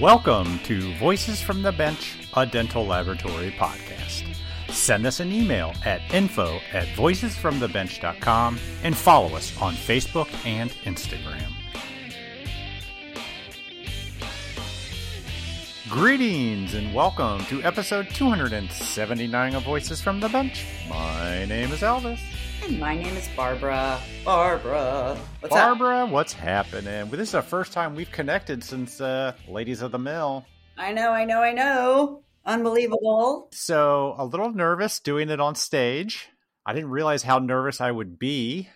Welcome to Voices from the Bench, a dental laboratory podcast. Send us an email at info@voicesfromthebench.com and follow us on Facebook and Instagram. Greetings and welcome to episode 279 of Voices from the Bench. My name is Elvis. And my name is Barbara. Barbara, what's happening? Well, this is the first time we've connected since Ladies of the Mill. I know. Unbelievable. So a little nervous doing it on stage. I didn't realize how nervous I would be.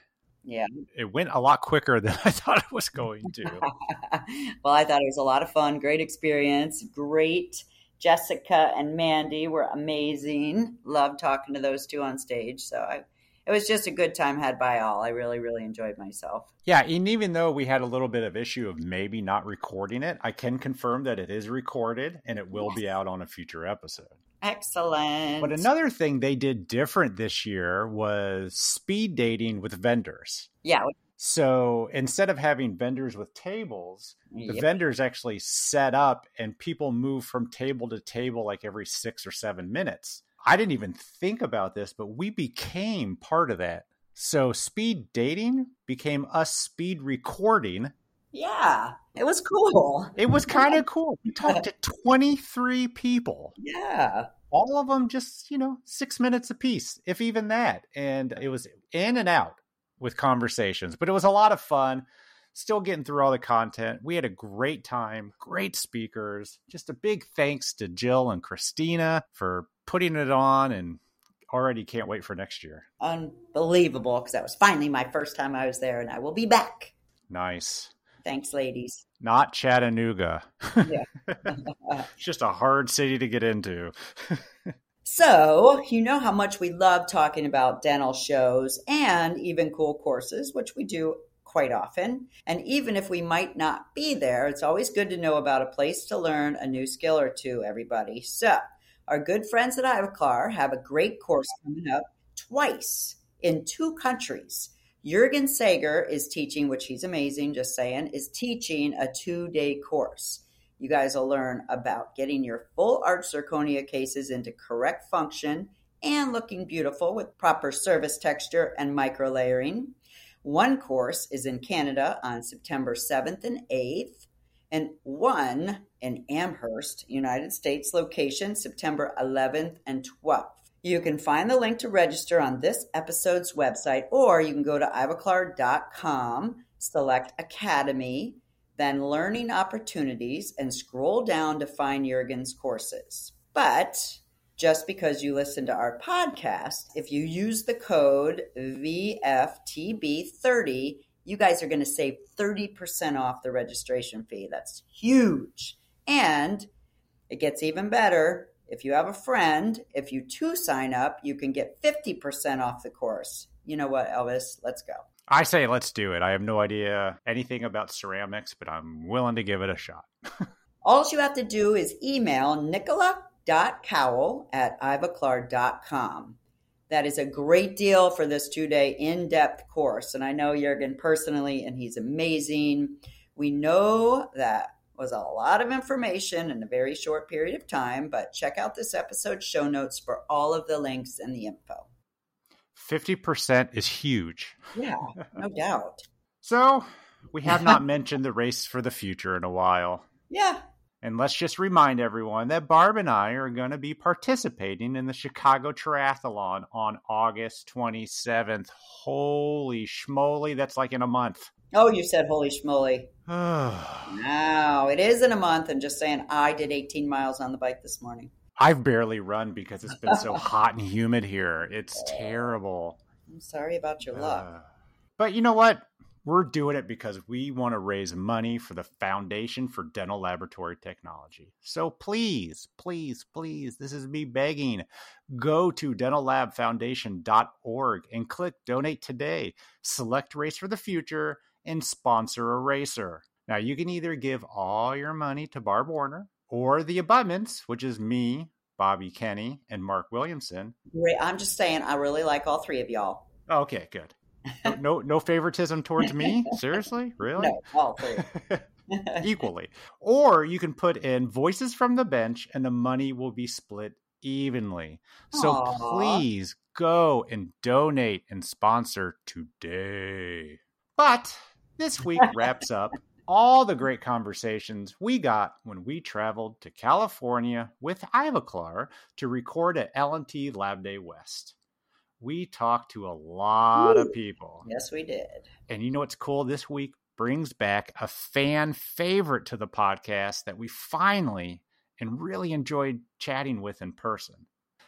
Yeah. It went a lot quicker than I thought it was going to. Well, I thought it was a lot of fun. Great experience. Great. Jessica and Mandy were amazing. Loved talking to those two on stage. So it was just a good time had by all. I really, really enjoyed myself. Yeah, and even though we had a little bit of issue of maybe not recording it, I can confirm that it is recorded and it will be out on a future episode. Excellent. But another thing they did different this year was speed dating with vendors. Yeah. So instead of having vendors with tables, the vendors actually set up and people move from table to table like every 6 or 7 minutes. I didn't even think about this, but we became part of that. So speed dating became us speed recording. Yeah, it was cool. It was kind of cool. We talked to 23 people. Yeah. All of them just, 6 minutes apiece, if even that. And it was in and out with conversations, but it was a lot of fun. Still getting through all the content. We had a great time, great speakers. Just a big thanks to Jill and Christina for putting it on, and already can't wait for next year. Unbelievable, because that was finally my first time I was there, and I will be back. Nice. Thanks, ladies. Not Chattanooga. Yeah. It's just a hard city to get into. So, you know how much we love talking about dental shows and even cool courses, which we do quite often. And even if we might not be there, it's always good to know about a place to learn a new skill or two, everybody. So our good friends at Ivoclar have a great course coming up twice in 2 countries. Jürgen Seger is teaching, which he's amazing, just saying, is teaching a 2-day course. You guys will learn about getting your full arch zirconia cases into correct function and looking beautiful with proper surface texture and micro layering. One course is in Canada on September 7th and 8th, and one in Amherst, United States location, September 11th and 12th. You can find the link to register on this episode's website, or you can go to ivoclar.com, select Academy, then Learning Opportunities, and scroll down to find Jürgen's courses. But just because you listen to our podcast, if you use the code VFTB30, you guys are going to save 30% off the registration fee. That's huge. And it gets even better. If you have a friend, if you two sign up, you can get 50% off the course. You know what, Elvis? Let's go. I say let's do it. I have no idea anything about ceramics, but I'm willing to give it a shot. All you have to do is email Nicola.Kowal@ivoclar.com. That is a great deal for this 2-day in-depth course. And I know Jürgen personally, and he's amazing. We know that was a lot of information in a very short period of time, but check out this episode's show notes for all of the links and the info. 50% is huge. Yeah, no doubt. So we have not mentioned the race for the future in a while. Yeah. And let's just remind everyone that Barb and I are going to be participating in the Chicago Triathlon on August 27th. Holy schmoly, that's like in a month. Oh, you said holy schmoly. No, it is in a month. I'm just saying I did 18 miles on the bike this morning. I've barely run because it's been so hot and humid here. It's terrible. I'm sorry about your luck. But you know what? We're doing it because we want to raise money for the Foundation for Dental Laboratory Technology. So please, please, please, this is me begging, go to dentallabfoundation.org and click donate today, select race for the future, and sponsor a racer. Now you can either give all your money to Barb Warner or the abundance, which is me, Bobby Kenny, and Mark Williamson. I'm just saying, I really like all three of y'all. Okay, good. No favoritism towards me? Seriously? Really? No, all three. equally. Or you can put in Voices from the Bench and the money will be split evenly. So Aww. Please go and donate and sponsor today. But this week wraps up all the great conversations we got when we traveled to California with Ivoclar to record at LNT Lab Day West. We talked to a lot of people. Yes, we did. And you know what's cool? This week brings back a fan favorite to the podcast that we finally and really enjoyed chatting with in person.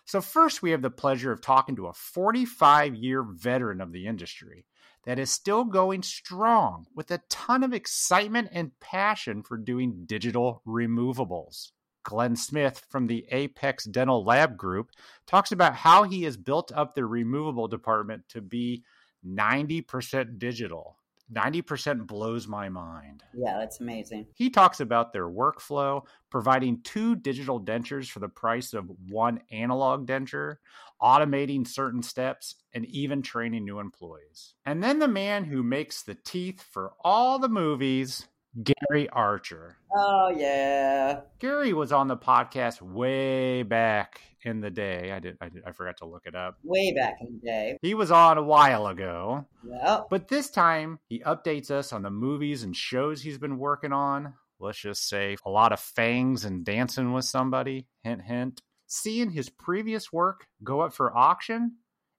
So first, we have the pleasure of talking to a 45-year veteran of the industry that is still going strong with a ton of excitement and passion for doing digital removables. Glen Smith from the Apex Dental Lab Group talks about how he has built up their removable department to be 90% digital. 90% blows my mind. Yeah, that's amazing. He talks about their workflow, providing 2 digital dentures for the price of 1 analog denture, automating certain steps, and even training new employees. And then the man who makes the teeth for all the movies, Gary Archer. Oh, yeah. Gary was on the podcast way back in the day. I forgot to look it up. Way back in the day. He was on a while ago. Yep. But this time, he updates us on the movies and shows he's been working on. Let's just say a lot of fangs and dancing with somebody. Hint, hint. Seeing his previous work go up for auction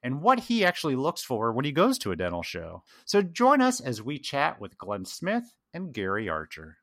and what he actually looks for when he goes to a dental show. So join us as we chat with Glen Smith and Gary Archer.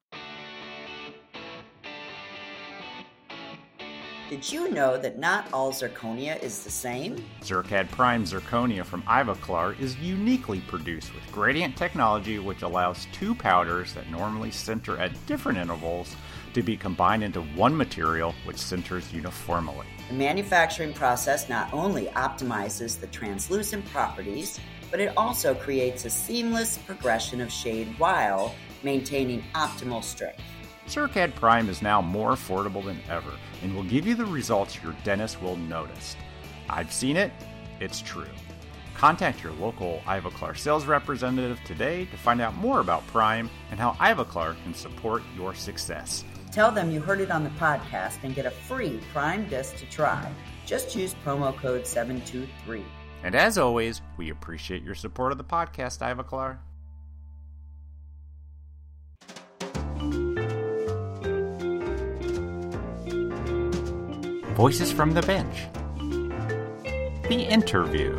Did you know that not all zirconia is the same? Zircad Prime Zirconia from Ivoclar is uniquely produced with gradient technology, which allows 2 powders that normally sinter at different intervals to be combined into one material which sinters uniformly. The manufacturing process not only optimizes the translucent properties, but it also creates a seamless progression of shade while maintaining optimal strength. Zircad Prime is now more affordable than ever and will give you the results your dentist will notice. I've seen it, it's true. Contact your local Ivoclar sales representative today to find out more about Prime and how Ivoclar can support your success. Tell them you heard it on the podcast and get a free Prime disc to try. Just use promo code 723. And as always, we appreciate your support of the podcast, Ivoclar. Voices from the Bench. The Interview.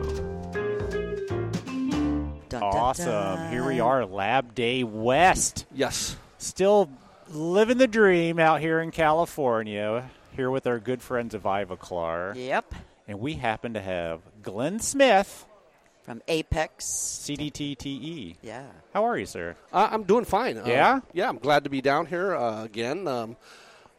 Awesome. Here we are, Lab Day West. Yes. Still living the dream out here in California, here with our good friends of Ivoclar. Yep. And we happen to have Glen Smith. From Apex. CDTTE. Yeah. How are you, sir? I'm doing fine. Yeah? Yeah, I'm glad to be down here again.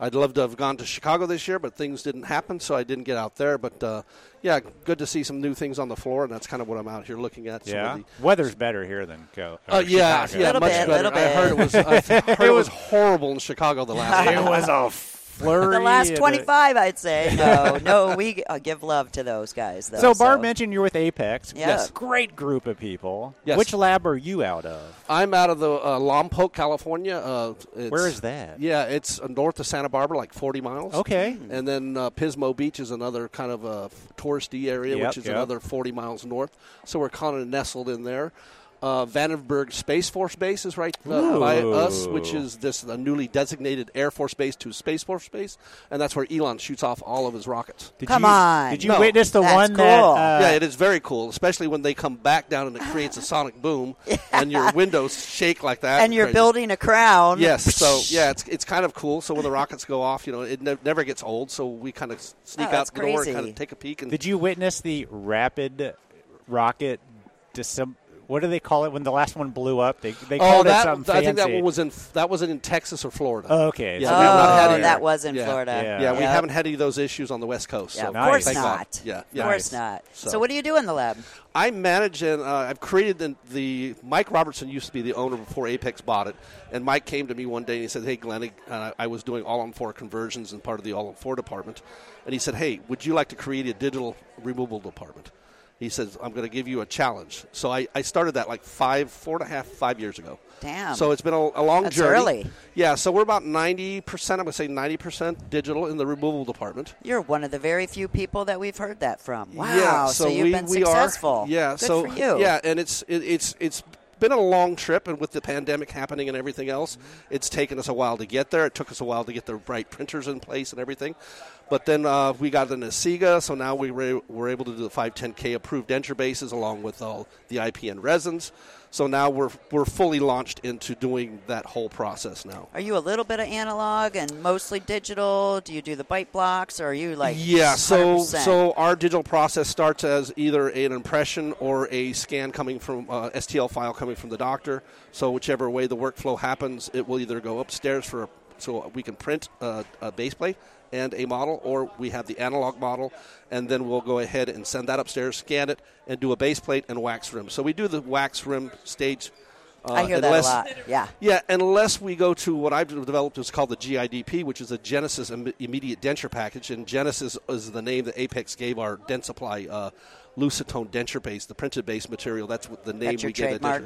I'd love to have gone to Chicago this year, but things didn't happen, so I didn't get out there. But, yeah, good to see some new things on the floor, and that's kind of what I'm out here looking at. Yeah, weather's better here than Chicago. Yeah, much better. I heard it was horrible in Chicago the last year. It was a flurry. The last 25, I'd say. No, we give love to those guys, though. So, Barb mentioned you're with Apex. Yeah. Yes. Great group of people. Yes. Which lab are you out of? I'm out of the Lompoc, California. Where is that? Yeah, it's north of Santa Barbara, like 40 miles. Okay. And then Pismo Beach is another kind of a touristy area, which is another 40 miles north. So, we're kind of nestled in there. Vandenberg Space Force Base is right by us, which is the newly designated Air Force Base to Space Force Base, and that's where Elon shoots off all of his rockets. Did you witness the one cool. that... yeah, it is very cool, especially when they come back down and it creates a sonic boom, and your windows shake like that. And you're building a crown. Yes, so yeah, it's kind of cool. So when the rockets go off, it never gets old, so we kind of sneak out the door and kind of take a peek. And did you witness the rapid rocket what do they call it when the last one blew up? They called it something fancy. I think that was in Texas or Florida. Oh, okay. Yeah, so that was in Florida. Yeah, we haven't had any of those issues on the West Coast. Yeah, so of course not. Of course not. So what do you do in the lab? I manage and I've created the Mike Robertson used to be the owner before Apex bought it, and Mike came to me one day and he said, "Hey, Glenn, I was doing all-on-four conversions and part of the all-on-four department," and he said, "Hey, would you like to create a digital removal department?" He says, I'm going to give you a challenge. So I started that like four and a half, 5 years ago. Damn. So it's been a long journey. That's early. Yeah, so we're about 90%, I'm going to say 90% digital in the removal department. You're one of the very few people that we've heard that from. Wow. Yeah, so you've been successful. Yeah. Good so, for you. Yeah, and it's been a long trip, and with the pandemic happening and everything else, it's taken us a while to get there. It took us a while to get the right printers in place and everything. But then we got an Asiga, so now we're able to do the 510K approved denture bases along with all the IPN resins. So now we're fully launched into doing that whole process now. Are you a little bit of analog and mostly digital? Do you do the bite blocks, or are you like Yeah, 100%? so our digital process starts as either an impression or a scan coming from STL file coming from the doctor. So whichever way the workflow happens, it will either go upstairs so we can print a base plate and a model, or we have the analog model, and then we'll go ahead and send that upstairs, scan it, and do a base plate and wax rim. So we do the wax rim stage. I hear that a lot, yeah. Yeah, unless we go to what I've developed is called the GIDP, which is a Genesis Immediate Denture Package, and Genesis is the name that Apex gave our Dent Supply Lucitone denture base, the printed base material. That's what the name we gave it. Yeah,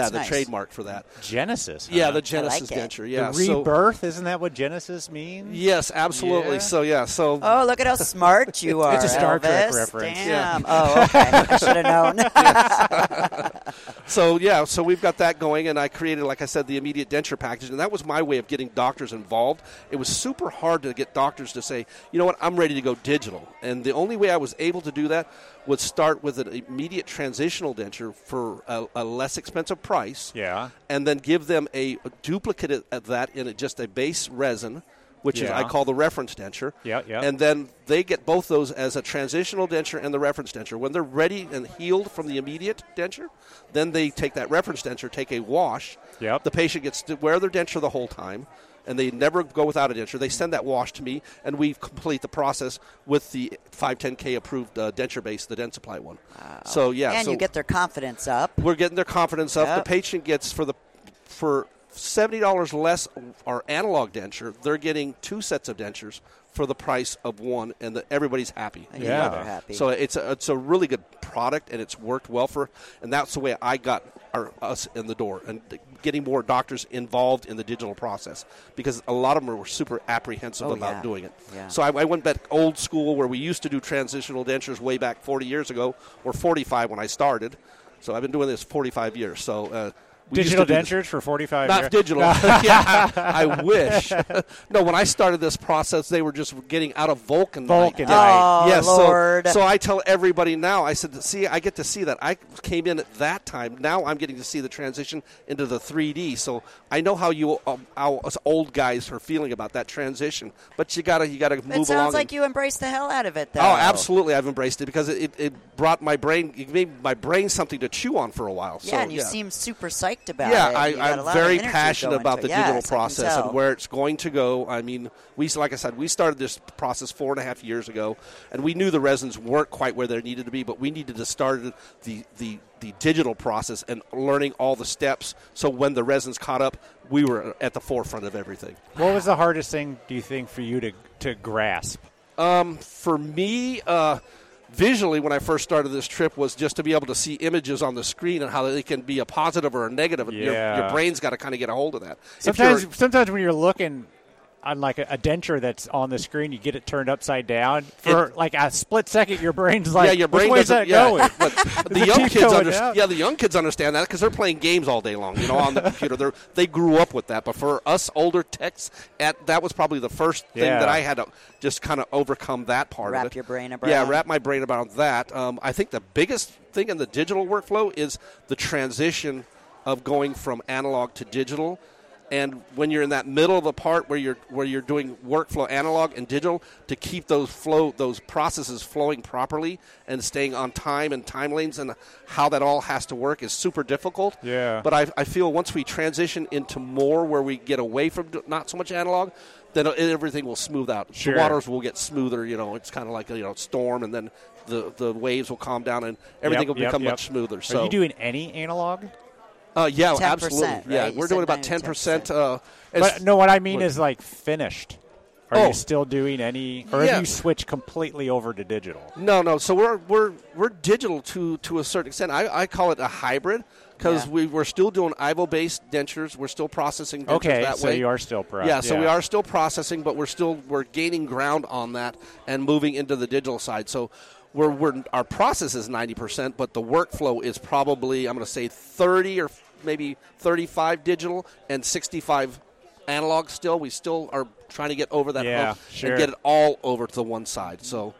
that's the nice trademark for that. Genesis. Huh? Yeah, the Genesis denture. Yeah, the rebirth. Isn't that what Genesis means? Yes, absolutely. Yeah. So yeah. So oh, look at how smart you are. It's a Star Trek reference. Damn. Yeah. Oh, okay. I should have known. Yes. So we've got that going, and I created, like I said, the immediate denture package, and that was my way of getting doctors involved. It was super hard to get doctors to say, you know what, I'm ready to go digital, and the only way I was able to do that would start with an immediate transitional denture for a less expensive price, yeah, and then give them a duplicate of that in just a base resin, which is I call the reference denture, yeah, and then they get both those as a transitional denture and the reference denture. When they're ready and healed from the immediate denture, then they take that reference denture, take a wash. Yep. The patient gets to wear their denture the whole time, and they never go without a denture. They send that wash to me, and we complete the process with the 510K approved denture base, the Dent Supply one. Wow. So yeah, and you get their confidence up. We're getting their confidence up. The patient gets for $70 less our analog denture. They're getting two sets of dentures for the price of one, and everybody's happy. And you know they're happy. So it's a really good product, and it's worked well and that's the way I got us in the door and getting more doctors involved in the digital process, because a lot of them were super apprehensive about doing it. Yeah. So I went back old school where we used to do transitional dentures way back 40 years ago, or 45 when I started. So I've been doing this 45 years. So digital dentures for 45 years? Not digital. Yeah, I wish. No, when I started this process, they were just getting out of Vulcanite. Vulcanite. Oh, yes, Lord. So I tell everybody now, I said, see, I get to see that. I came in at that time. Now I'm getting to see the transition into the 3D. So I know how us old guys are feeling about that transition. But you gotta move along. It sounds like you embraced the hell out of it, though. Oh, absolutely. I've embraced it because it brought my brain, it made my brain something to chew on for a while. So, yeah, and you seem super psyched about it. I'm very passionate about the digital process and where it's going to go. I mean, like I said, we started this process 4.5 years ago, and we knew the resins weren't quite where they needed to be, but we needed to start the digital process and learning all the steps, so when the resins caught up, we were at the forefront of everything. What was the hardest thing, do you think, for you to grasp? For me, visually, when I first started this trip, was just to be able to see images on the screen and how they can be a positive or a negative. And your brain's got to kind of get a hold of that. Sometimes when you're looking on like a denture that's on the screen, you get it turned upside down. For like a split second, your brain's like, brain which way is that going? The young kids understand that because they're playing games all day long, on the computer. They grew up with that. But for us older techs, that was probably the first thing that I had to just kind of overcome that part of it. Wrap your brain around. Yeah, wrap my brain around that. I think the biggest thing in the digital workflow is the transition of going from analog to digital. And when you're in that middle of the part where you're doing workflow analog and digital, to keep those processes flowing properly and staying on time and time lanes and how that all has to work is super difficult. Yeah. But I feel once we transition into more where we get away from not so much analog, then everything will smooth out. Sure. The waters will get smoother. It's kind of like a storm, and then the waves will calm down and everything will become much smoother. Are you doing any analog? Yeah, absolutely. Right? Yeah, we're doing about 10%. But no, what I mean is like finished. Are you still doing any, or have you switched completely over to digital? No. So we're digital to a certain extent. I call it a hybrid because we're still doing IVO-based dentures. We're still processing dentures that way. Okay, so you are still processing. Yeah, so we are still processing, but we're gaining ground on that and moving into the digital side. So our process is 90%, but the workflow is probably, I'm going to say 30 or maybe 35 digital and 65 analog still. We still are trying to get over that and get it all over to the one side. So,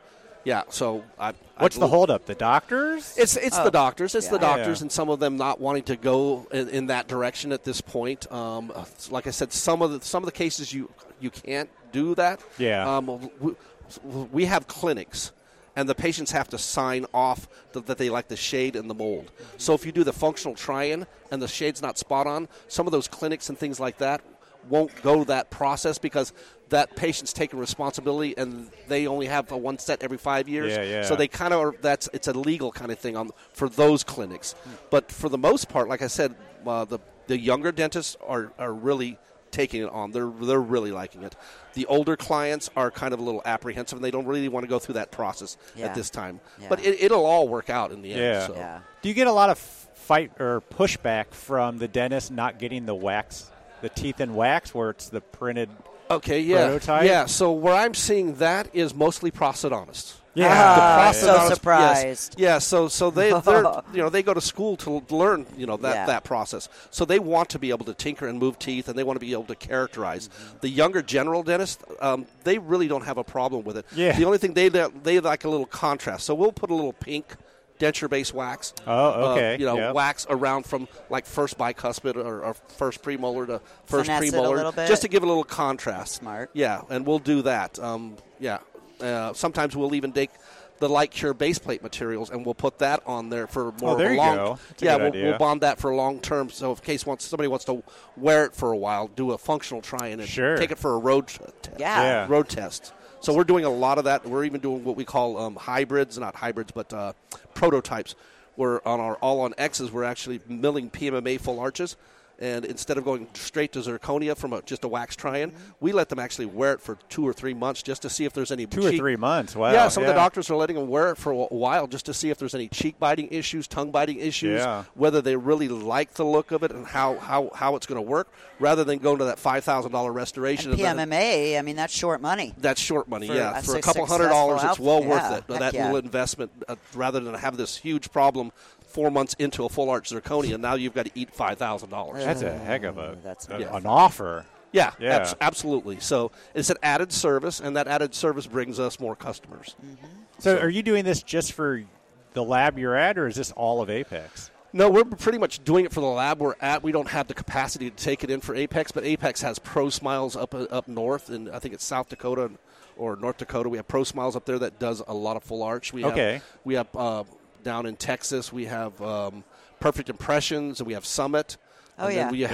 what's the holdup? The doctors? It's the doctors. It's the doctors, and some of them not wanting to go in that direction at this point. Like I said, some of the cases you can't do that. Yeah. We have clinics. And the patients have to sign off that they like the shade and the mold. So if you do the functional try-in and the shade's not spot on, some of those clinics and things like that won't go that process because that patient's taking responsibility and they only have one set every 5 years. Yeah. So they kind of it's a legal kind of thing for those clinics. But for the most part, like I said, the younger dentists are really taking it on. They're really liking it. The older clients are kind of a little apprehensive, and they don't really want to go through that process at this time. Yeah. But it'll all work out in the end. Yeah. So. Yeah. Do you get a lot of fight or pushback from the dentist not getting the wax, the teeth in wax, where it's the printed prototype? Yeah, so where I'm seeing that is mostly prosthodontists. Yeah, so surprised. Yes. Yeah, so they're they go to school to learn that process. So they want to be able to tinker and move teeth, and they want to be able to characterize. Mm-hmm. The younger general dentist, they really don't have a problem with it. Yeah. The only thing they like a little contrast. So we'll put a little pink denture-based wax. Oh, okay. Wax around from like first bicuspid or first premolar to first premolar, just to give a little contrast. Smart. Yeah, and we'll do that. Sometimes we'll even take the light cure base plate materials and we'll put that on there for more of a long term. Yeah, we'll bond that for long term. So, in case somebody wants to wear it for a while, do a functional try and take it for a road test. Yeah. Road test. So, we're doing a lot of that. We're even doing what we call hybrids, not hybrids, but prototypes. We're on our All on X's, we're actually milling PMMA full arches. And instead of going straight to zirconia from just a wax try-in, we let them actually wear it for 2 or 3 months just to see if there's any cheek. 2 or 3 months, wow. Yeah, some of the doctors are letting them wear it for a while just to see if there's any cheek-biting issues, tongue-biting issues, whether they really like the look of it and how it's going to work, rather than going to that $5,000 restoration. And PMMA, that's short money. That's short money, for a couple $100, it's well worth it, that little investment, rather than have this huge problem 4 months into a full-arch zirconia, now you've got to eat $5,000. That's a heck of an offer. Yeah. Absolutely. So it's an added service, and that added service brings us more customers. Mm-hmm. So are you doing this just for the lab you're at, or is this all of Apex? No, we're pretty much doing it for the lab we're at. We don't have the capacity to take it in for Apex, but Apex has Pro Smiles up north, and I think it's South Dakota or North Dakota. We have Pro Smiles up there that does a lot of full arch. We have down in Texas, we have Perfect Impressions, and we have Summit. Summit. We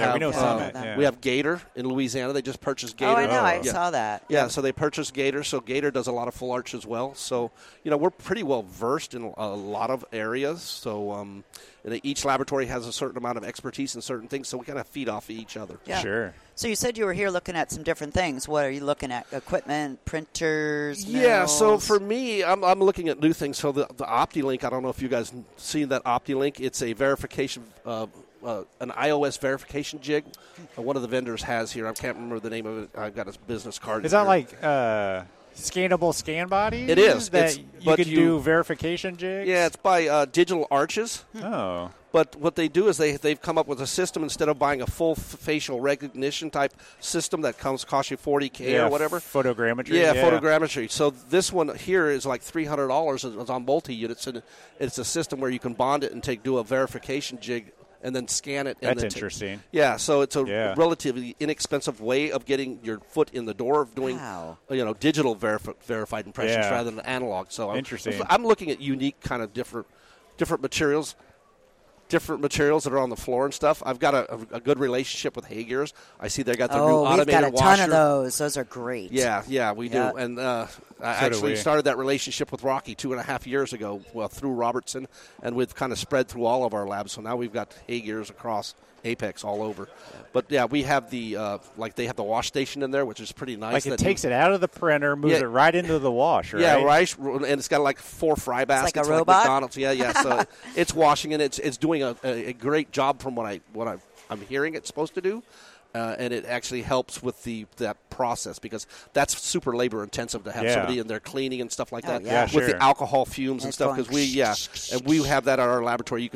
have Gator in Louisiana. They just purchased Gator. Oh, I know. I saw that. Yeah, so they purchased Gator. So Gator does a lot of full arch as well. So, we're pretty well versed in a lot of areas. So and each laboratory has a certain amount of expertise in certain things. So we kind of feed off of each other. Yeah. Sure. So you said you were here looking at some different things. What are you looking at? Equipment, printers, mills? Yeah, so for me, I'm looking at new things. So the OptiLink, I don't know if you guys seen that OptiLink. It's a verification an iOS verification jig. One of the vendors has here. I can't remember the name of it. I've got a business card. Is that like scannable scan body? It is. You can do verification jigs? Yeah, it's by Digital Arches. Oh. But what they do is they've come up with a system. Instead of buying a full facial recognition type system that costs you $40,000 or whatever. Photogrammetry. Yeah, photogrammetry. So this one here is like $300. It's on multi-units. And it's a system where you can bond it and do a verification jig and then scan it. That's interesting. So it's a relatively inexpensive way of getting your foot in the door of doing, digital verified impressions rather than analog. So interesting. I'm looking at unique kind of different materials that are on the floor and stuff. I've got a good relationship with HeyGears. I see they got their new automated washer. Oh, we've got a ton of those. Those are great. Yeah, we do. And I started that relationship with Rocky 2.5 years ago through Robertson, and we've kind of spread through all of our labs. So now we've got HeyGears across Apex all over. But, yeah, we have the, like, they have the wash station in there, which is pretty nice. Like, it takes it out of the printer, moves it right into the wash, right? Yeah, right. And it's got, like, 4 fry baskets. It's like a robot? Like McDonald's. Yeah, yeah. So it's washing, and it's doing a great job from what I'm hearing it's supposed to do. And it actually helps with that process, because that's super labor intensive to have somebody in there cleaning and stuff like that with the alcohol fumes and stuff, because we have that at our laboratory.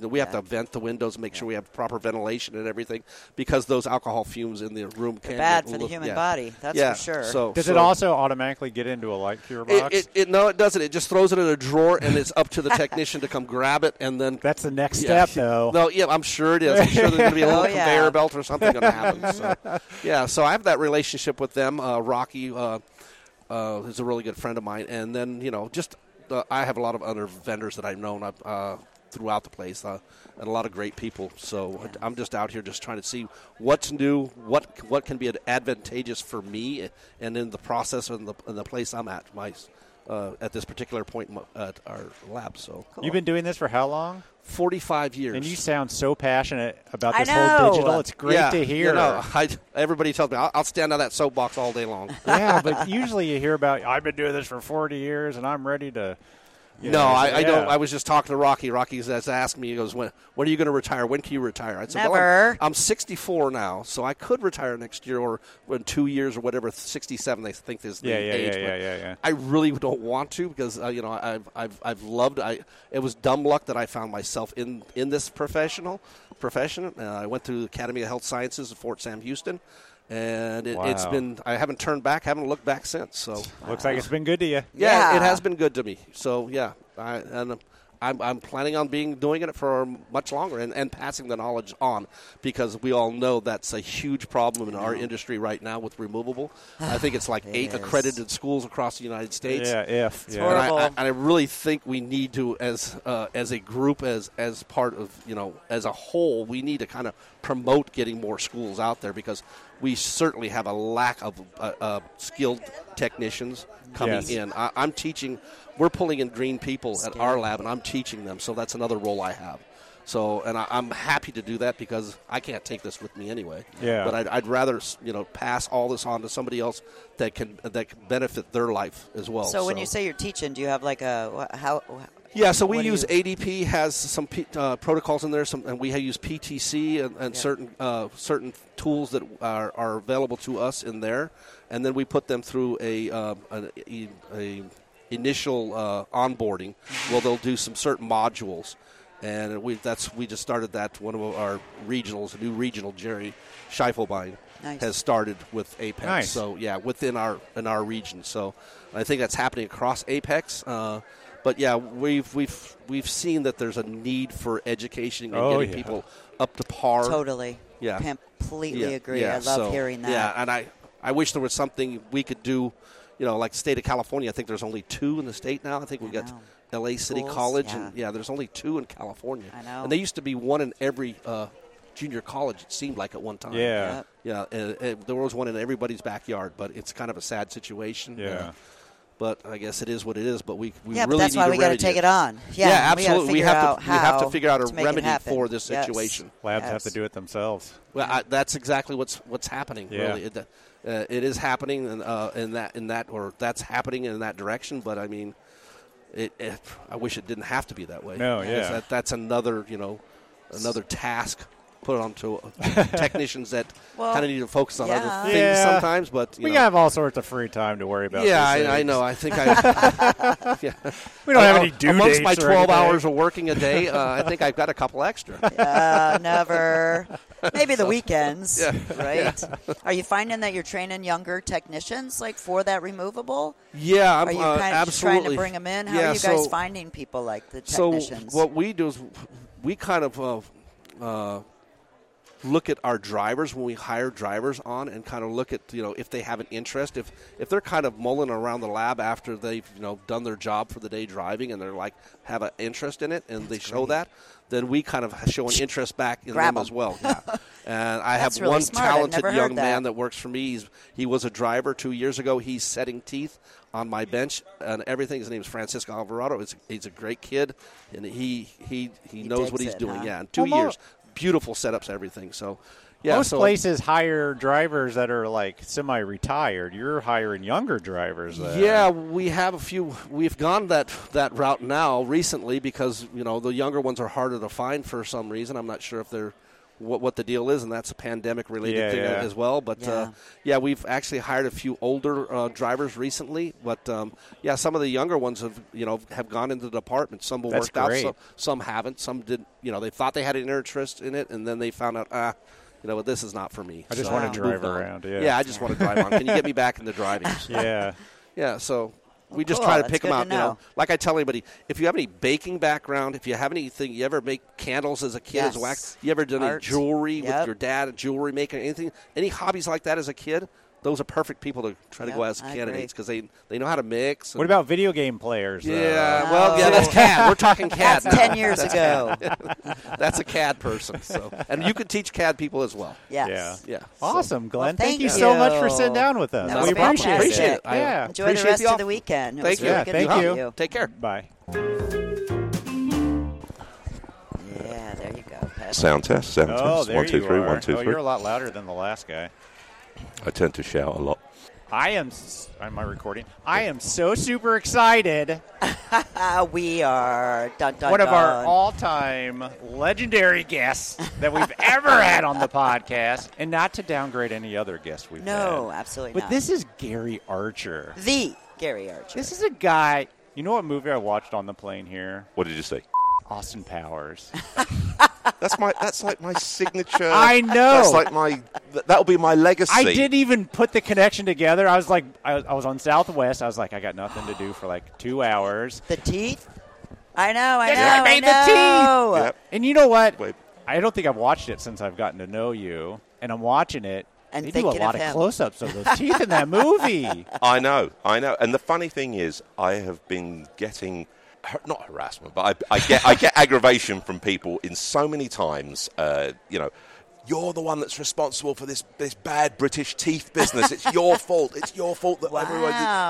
We have to vent the windows, make sure we have proper ventilation and everything, because those alcohol fumes in the room can be bad for the human body. That's for sure. So, does it also automatically get into a light cure box? No, it doesn't. It just throws it in a drawer, and it's up to the technician to come grab it, and then that's the next step, though. No, yeah, I'm sure it is. I'm sure there's going to be a little conveyor belt or something going to happen. So, so I have that relationship with them. Rocky is a really good friend of mine. And then, I have a lot of other vendors that I've known throughout the place and a lot of great people. So I'm just out here just trying to see what's new, what can be advantageous for me and in the process and the place I'm at, at this particular point at our lab. So cool. You've been doing this for how long? 45 years. And you sound so passionate about this whole digital. It's great to hear. Everybody tells me, I'll stand on that soapbox all day long. Yeah, but usually you hear about, I've been doing this for 40 years and I'm ready to. I don't. I was just talking to Rocky. Rocky's asked me, he goes, when are you going to retire? When can you retire? I said, never. I'm 64 now, so I could retire next year or in 2 years or whatever. 67, they think is the age. Yeah. I really don't want to, because I've loved. It was dumb luck that I found myself in this profession. I went through the Academy of Health Sciences in Fort Sam Houston. And it's been, I haven't turned back, haven't looked back since. So looks like it's been good to you. Yeah, it has been good to me. So I'm planning on doing it for much longer and passing the knowledge on, because we all know that's a huge problem in our industry right now with removable. I think it's like 8 accredited schools across the United States. And I really think we need to, as a group, as part of, as a whole, we need to kind of promote getting more schools out there, because we certainly have a lack of skilled technicians coming in. I'm teaching. We're pulling in green people at our lab, and I'm teaching them. So that's another role I have. So, and I'm happy to do that, because I can't take this with me anyway. Yeah. But I'd rather, pass all this on to somebody else that can benefit their life as well. So when you say you're teaching, do you have like a how? Yeah, so we use ADP has some protocols in there, and we use PTC and certain tools that are available to us in there, and then we put them through an initial onboarding. Well, they'll do some certain modules, and we just started that. One of our regionals, a new regional, Jerry Scheifelbein, has started with Apex. Nice. So within our region. So I think that's happening across Apex. But we've seen that there's a need for education and getting people up to par. Totally. Yeah. Completely agree. Yeah. I love hearing that. Yeah, and I wish there was something we could do, like the state of California. I think there's only 2 in the state now. I think we've got L.A. City College. Yeah. And, there's only 2 in California. I know. And there used to be 1 in every junior college, it seemed like, at one time. Yeah. Yep. Yeah, and there was 1 in everybody's backyard, but it's kind of a sad situation. Yeah. But I guess it is what it is. But we really need to remedy it. Yeah, that's why we got to take it on. Yeah, absolutely. We have to figure out a remedy for this situation. Labs have to do it themselves. Well, that's exactly what's happening. Yeah. Really, it is happening that's happening in that direction. But I mean, I wish it didn't have to be that way. No, yeah, that's another another task put onto technicians that kind of need to focus on other things sometimes. But we have all sorts of free time to worry about. Yeah, I know. I think I. Yeah. We don't have any due dates. Amongst my 12 hours of working a day, I think I've got a couple extra. Never. Maybe the weekends, right? Yeah. Are you finding that you're training younger technicians like for that removable? Yeah, I'm absolutely. Are you trying to bring them in? How are you guys finding people like the technicians? So what we do is we kind of. Look at our drivers when we hire drivers on, and kind of look at if they have an interest, if they're kind of mulling around the lab after they've done their job for the day driving, and they're like have an interest in it, and they show that, then we kind of show an interest back in them as well. Yeah. And I have one talented young man that works for me. He was a driver 2 years ago. He's setting teeth on my bench and everything. His name is Francisco Alvarado. He's a great kid, and he knows what he's doing. Huh? Yeah, in 2 years. beautiful setups, everything. So, yeah. Most places hire drivers that are like semi-retired. You're hiring younger drivers there. Yeah, we have a few. We've gone that route now recently because, you know, the younger ones are harder to find for some reason. I'm not sure if they're what the deal is, and that's a pandemic-related thing as well. But, we've actually hired a few older drivers recently. But, some of the younger ones have gone into the department. Some will work out, some haven't. Some didn't. You know, they thought they had an interest in it, and then they found out, this is not for me. I just want to drive around. Yeah. I just want to drive on. Can you get me back in the driving? Yeah. Yeah, so... We just try to pick them out, Like I tell anybody, if you have any baking background, if you have anything, you ever make candles as a kid, as wax, you ever done any jewelry with your dad, jewelry making, anything, any hobbies like that as a kid, those are perfect people to try to go as candidates because they know how to mix. What about video game players? Yeah, that's CAD. We're talking CAD. That's 10 years ago. That's a CAD person. So, and you can teach CAD people as well. Yes. Yeah. Awesome, Glenn. Well, thank you so much for sitting down with us. We appreciate it. Yeah. Enjoy the rest of the weekend. Thank you. Thank you. Take care. Bye. Yeah, there you go. Sound test. One, two, three. One, two, three. Oh, you're a lot louder than the last guy. I tend to shout a lot. Am I recording? I am so super excited. We are. Dun, dun, one of our all-time legendary guests that we've ever had on the podcast. And not to downgrade any other guest we've had. No, absolutely not. But this is Gary Archer. The Gary Archer. This is a guy. You know what movie I watched on the plane here? What did you say? Austin Powers. That's like my signature. I know. That's like that'll be my legacy. I didn't even put the connection together. I was like, I was on Southwest. I was like, I got nothing to do for like 2 hours. The teeth? I know. The teeth. Yep. And you know what? Wait. I don't think I've watched it since I've gotten to know you. And I'm watching it. And they do a lot of close-ups of those teeth in that movie. I know. And the funny thing is, I have been getting... not harassment, but I get aggravation from people in so many times, you're the one that's responsible for this bad British teeth business. It's your fault. It's your fault that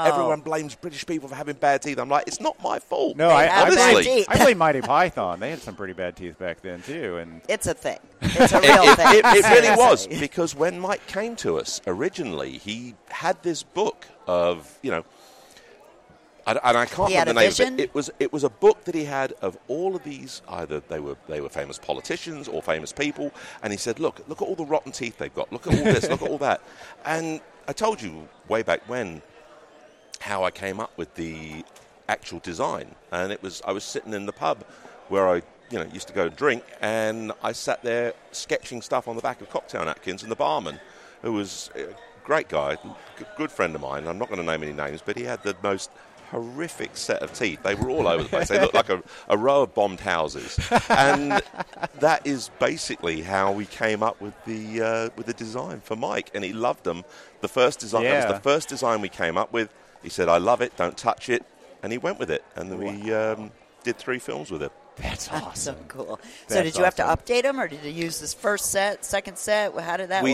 everyone blames British people for having bad teeth. I'm like, it's not my fault. No, I blame Mighty Python. They had some pretty bad teeth back then, too. And it's a thing. It's a real thing. It really was, because when Mike came to us originally, he had this book of, I can't remember the name of it. It was a book that he had of all of these, either they were famous politicians or famous people, and he said, look at all the rotten teeth they've got. Look at all this, look at all that. And I told you way back when how I came up with the actual design. And it was, I was sitting in the pub where I used to go and drink, and I sat there sketching stuff on the back of cocktail napkins, and the barman, who was a great guy, good friend of mine, I'm not going to name any names, but he had the most horrific set of teeth. They were all over the place. They looked like a row of bombed houses. And that is basically how we came up with the design for Mike. And he loved them. The first design, that was the first design we came up with. He said, I love it. Don't touch it. And he went with it. And then we did 3 films with it. That's awesome. Cool. So did you have to update them, or did you use this first set, second set? How did that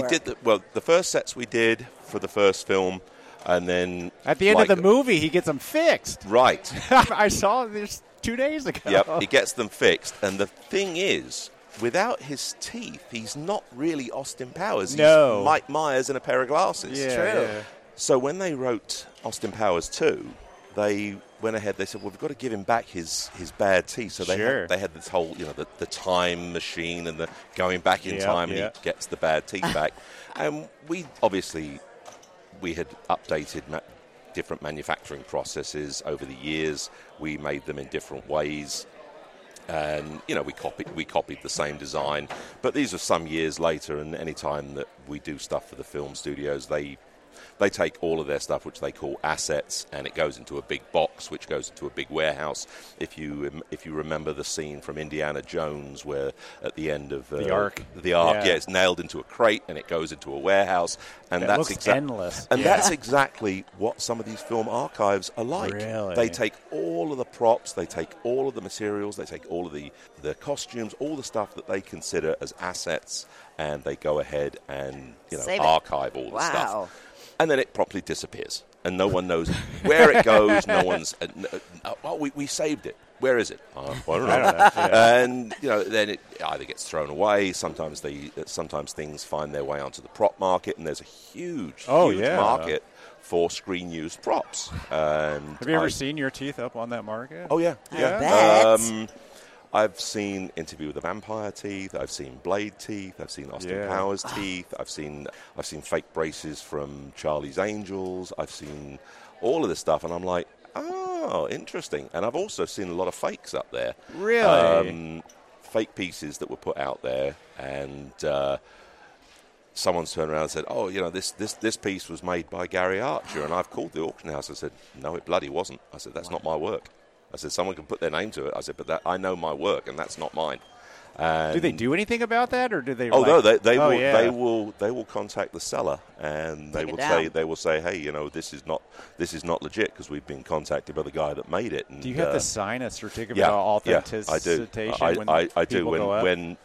work? The first sets we did for the first film. And then at the end of the movie, he gets them fixed. Right. I saw this 2 days ago. Yep, he gets them fixed. And the thing is, without his teeth, he's not really Austin Powers. He's Mike Myers in a pair of glasses. Yeah, true. Yeah. So when they wrote Austin Powers 2, they went ahead. They said, well, we've got to give him back his bad teeth. So they had this whole, the time machine and the going back in time, and he gets the bad teeth back. And we had updated different manufacturing processes over the years. We made them in different ways, and we copied the same design. But these are some years later, and any time that we do stuff for the film studios, they take all of their stuff, which they call assets, and it goes into a big box, which goes into a big warehouse. If you remember the scene from Indiana Jones where at the end of the Ark, it's nailed into a crate and it goes into a warehouse, and that looks endless. And that's exactly what some of these film archives are like. Really? They take all of the props, they take all of the materials, they take all of the costumes, all the stuff that they consider as assets, and they go ahead and archive all the stuff. And then it promptly disappears. and no one knows where it goes. No one's, we saved it. Where is it? Well, I don't know. Yeah. And you know, then it either gets thrown away. Sometimes things find their way onto the prop market, and there's a huge market for screen-used props. And have you ever seen your teeth up on that market? Oh yeah. I bet. I've seen Interview with the Vampire teeth. I've seen Blade teeth. I've seen Austin Powers teeth. I've seen fake braces from Charlie's Angels. I've seen all of this stuff, and I'm like, oh, interesting. And I've also seen a lot of fakes up there. Really? Fake pieces that were put out there, and someone's turned around and said, oh, you know, this piece was made by Gary Archer. And I've called the auction house. I said, no, it bloody wasn't. I said, that's not my work. I said, someone can put their name to it. I said, but I know my work, and that's not mine. And do they do anything about that, or do they? Oh no, they will contact the seller, and they will say, hey, you know, this is not legit because we've been contacted by the guy that made it. And, do you have to sign a certificate of authenticity? Yeah, I do. When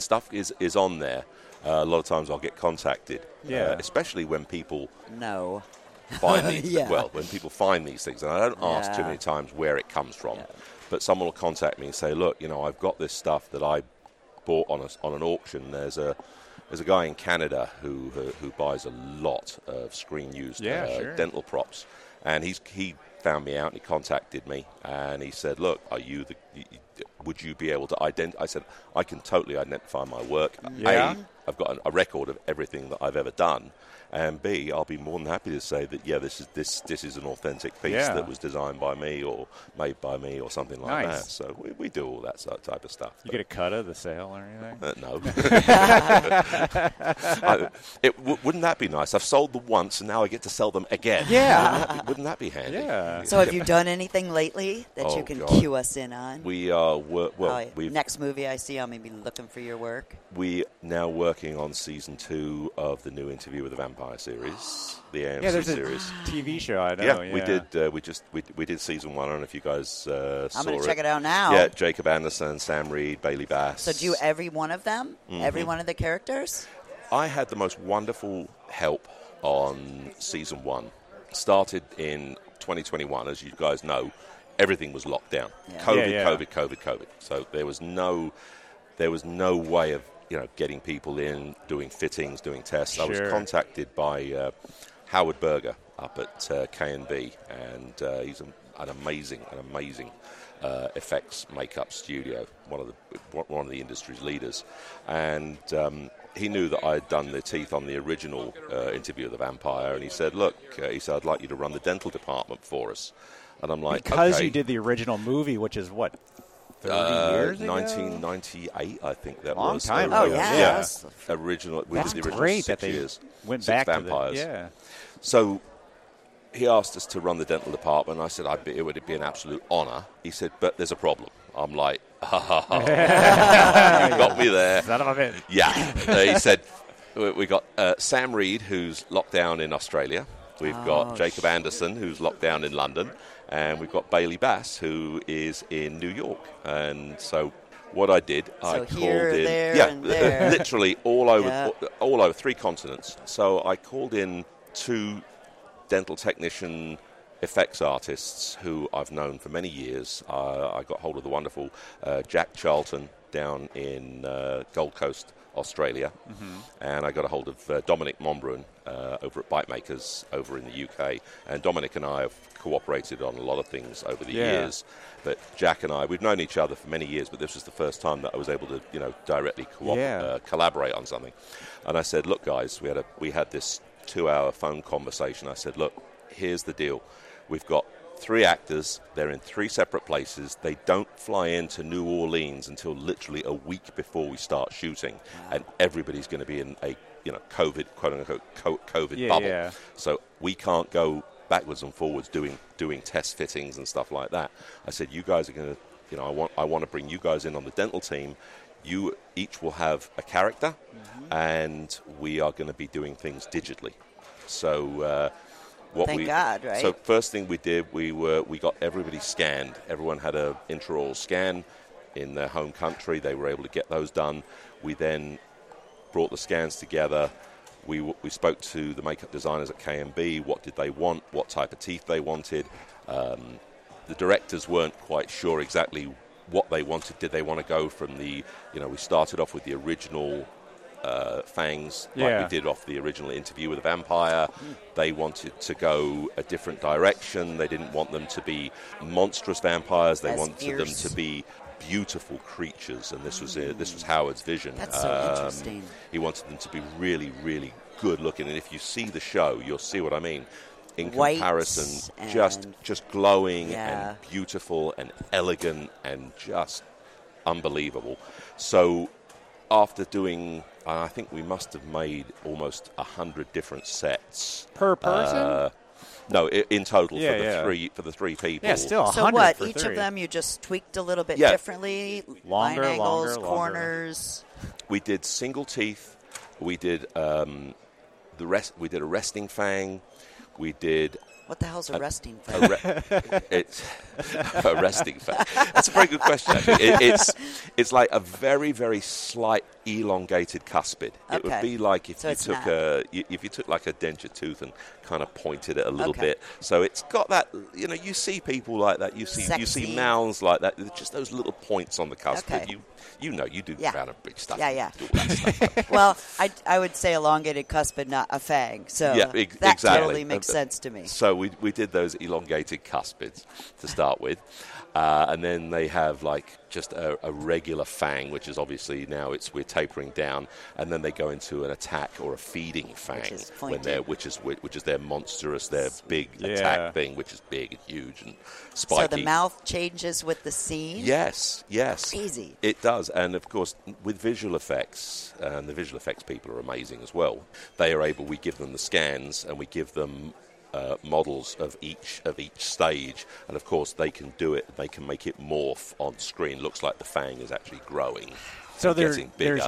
stuff is on there, a lot of times I'll get contacted. Yeah, especially when people know. When people find these things, and I don't ask too many times where it comes from, but someone will contact me and say, look, you know, I've got this stuff that I bought on an auction. There's a guy in Canada who buys a lot of screen-used dental props, and he found me out, and he contacted me, and he said, look, would you be able to identify? I said, I can totally identify my work. Yeah. I've got a record of everything that I've ever done. And B, I'll be more than happy to say that, this is an authentic piece that was designed by me or made by me or something like that. So we do all that type of stuff. You get a cut of the sale or anything? No. Wouldn't that be nice? I've sold them once, and now I get to sell them again. Yeah. Wouldn't that be handy? Yeah. So have you done anything lately that you can cue us in on? We are next movie I see, I'll maybe be looking for your work. We now working on season 2 of the new Interview with the Vampire series, the AMC series. TV show, I know. Yeah, we did. We did season 1. I don't know if you guys saw it. I'm going to check it out now. Yeah, Jacob Anderson, Sam Reid, Bailey Bass. So do every one of them? Mm-hmm. Every one of the characters? I had the most wonderful help on season 1. Started in 2021, as you guys know. Everything was locked down. Yeah. COVID. So there was no way of, you know, getting people in, doing fittings, doing tests. Sure. I was contacted by Howard Berger up at K&B, and he's an amazing effects makeup studio, one of the industry's leaders. And he knew that I had done the teeth on the original Interview with the Vampire, and he said, look, I'd like you to run the dental department for us. And I'm like, you did the original movie, which is what? 1998, I think that long was. Long time ago. Original. That's the original great 6 that they years, went back vampires. To the, yeah. So he asked us to run the dental department. I said, it would be an absolute honor. He said, but there's a problem. I'm like, you got me there. Son of a bitch. Yeah. He said, we got Sam Reid, who's locked down in Australia. We've got Jacob Anderson, who's locked down in London. And we've got Bailey Bass, who is in New York. And so what I did, I called in. There, and there. Literally all over 3 continents. So I called in 2 dental technician effects artists who I've known for many years. I got hold of the wonderful Jack Charlton down in Gold Coast, Australia. Mm-hmm. And I got a hold of Dominic Monbrun over at Bite Makers over in the UK. And Dominic and I have cooperated on a lot of things over the years. But Jack and I, we've known each other for many years, but this was the first time that I was able to, you know, directly collaborate on something. And I said, look, guys, we had this 2-hour phone conversation. I said, look, here's the deal. We've got 3 actors. They're in 3 separate places. They don't fly into New Orleans until literally a week before we start shooting, and everybody's going to be in a COVID quote unquote bubble. Yeah. So we can't go backwards and forwards doing test fittings and stuff like that. I said, you guys are going to, I want to bring you guys in on the dental team. You each will have a character, and we are going to be doing things digitally. So. Thank God, right? So first thing we did, we got everybody scanned. Everyone had an intraoral scan in their home country. They were able to get those done. We then brought the scans together, We spoke to the makeup designers at KMB. What did they want? What type of teeth they wanted? The directors weren't quite sure exactly what they wanted. Did they want to go from the, you know, we started off with the original fangs, like we did off the original Interview with the Vampire. They wanted to go a different direction. They didn't want them to be monstrous vampires. They wanted them to be beautiful creatures, and this was Howard's vision. That's so interesting. He wanted them to be really, really good looking, and if you see the show, you'll see what I mean. In comparison, just glowing and beautiful and elegant and just unbelievable. So after doing, I think we must have made almost 100 different sets per person. No, in total for the three people. Yeah, still 100. So what? For each of them, you just tweaked a little bit differently. Longer, line angles, corners. We did single teeth. We did the rest. We did a resting fang. We did. What the hell's a resting fang? It's a resting fang. That's a very good question. It's like a very, very slight elongated cuspid. Okay. It would be like if you took like a denture tooth and kind of pointed it a little bit. So it's got that. You know, you see people like that. You see mounds like that. Just those little points on the cuspid. Okay. You know, you do crown and bridge stuff. Yeah, yeah. Do all that stuff. Well, I would say elongated cuspid, not a fang. So that totally makes sense to me. So we did those elongated cuspids to start with. And then they have like just a regular fang, which is obviously now we're tapering down, and then they go into an attack or a feeding fang, which is their monstrous, their big attack thing, which is big and huge and spiky. So the mouth changes with the scene. Yes, crazy. It does, and of course with visual effects, and the visual effects people are amazing as well. We give them the scans and we give them models of each stage, and of course they can do it. They can make it morph on screen. Looks like the fang is actually growing. So there's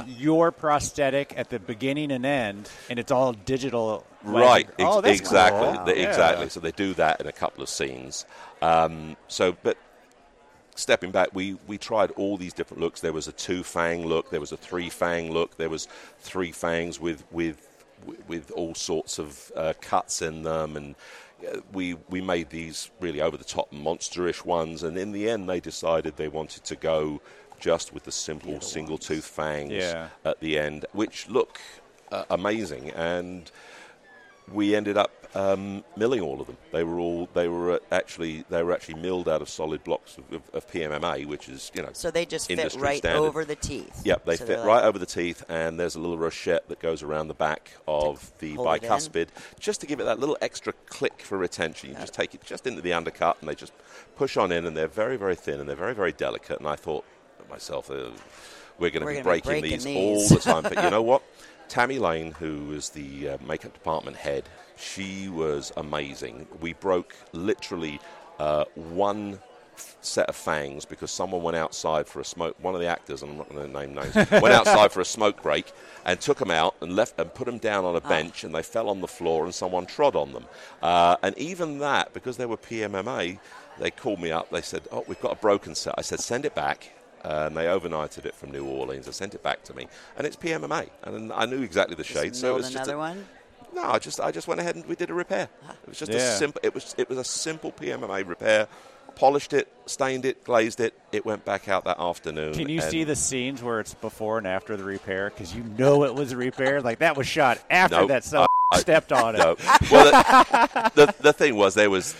your prosthetic at the beginning and end, and it's all digital. Right. Oh, that's exactly. Cool. Wow. Exactly. So they do that in a couple of scenes. But stepping back, we tried all these different looks. There was a 2-fang look. There was a 3-fang look. There was 3 fangs with all sorts of cuts in them, and we made these really over-the-top monster-ish ones, and in the end they decided they wanted to go just with the simple single-tooth fangs at the end, which look amazing, and we ended up milling all of them. They were actually milled out of solid blocks of PMMA, which is So they just fit right standard. Over the teeth. Yep, they fit right over the teeth, and there's a little rochette that goes around the back of the bicuspid, just to give it that little extra click for retention. You just take it just into the undercut, and they just push on in, and they're very, very thin, and they're very, very delicate. And I thought to myself, we're going to be breaking these all the time. But you know what? Tammy Lane, who was the makeup department head, she was amazing. We broke literally one set of fangs because someone went outside for a smoke. One of the actors, and I'm not going to name names, went outside for a smoke break and took them out and left and put them down on a bench, and they fell on the floor and someone trod on them. And even that, because they were PMMA, they called me up. They said, "Oh, we've got a broken set." I said, "Send it back." And they overnighted it from New Orleans. They sent it back to me, and it's PMMA, and I knew exactly the shade. So it was just another one. No, I just went ahead and we did a repair. It was just a simple. It was a simple PMMA repair. Polished it, stained it, glazed it. It went back out that afternoon. Can you see the scenes where it's before and after the repair? Because you know it was repaired. Like that was shot after that. So I stepped on it. No. Well, the thing was there was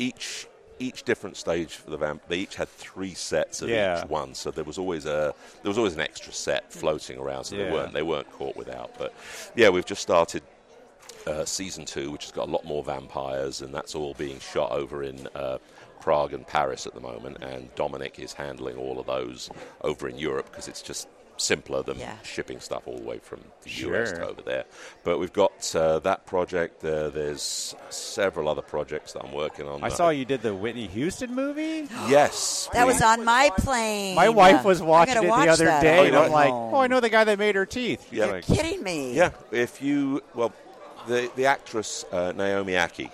each. Each different stage for the vamp, they each had 3 sets of each one, so there was always an extra set floating around, so they weren't caught without. But we've just started season 2, which has got a lot more vampires, and that's all being shot over in Prague and Paris at the moment. And Dominic is handling all of those over in Europe because it's just simpler than shipping stuff all the way from the US to over there. But we've got that project. There's several other projects that I'm working on. I saw you did the Whitney Houston movie. Yes. That was on my plane. My wife was watching it the other day. Oh, and I'm like, I know the guy that made her teeth. Yeah. You're kidding me. Yeah. The actress Naomi Ackie,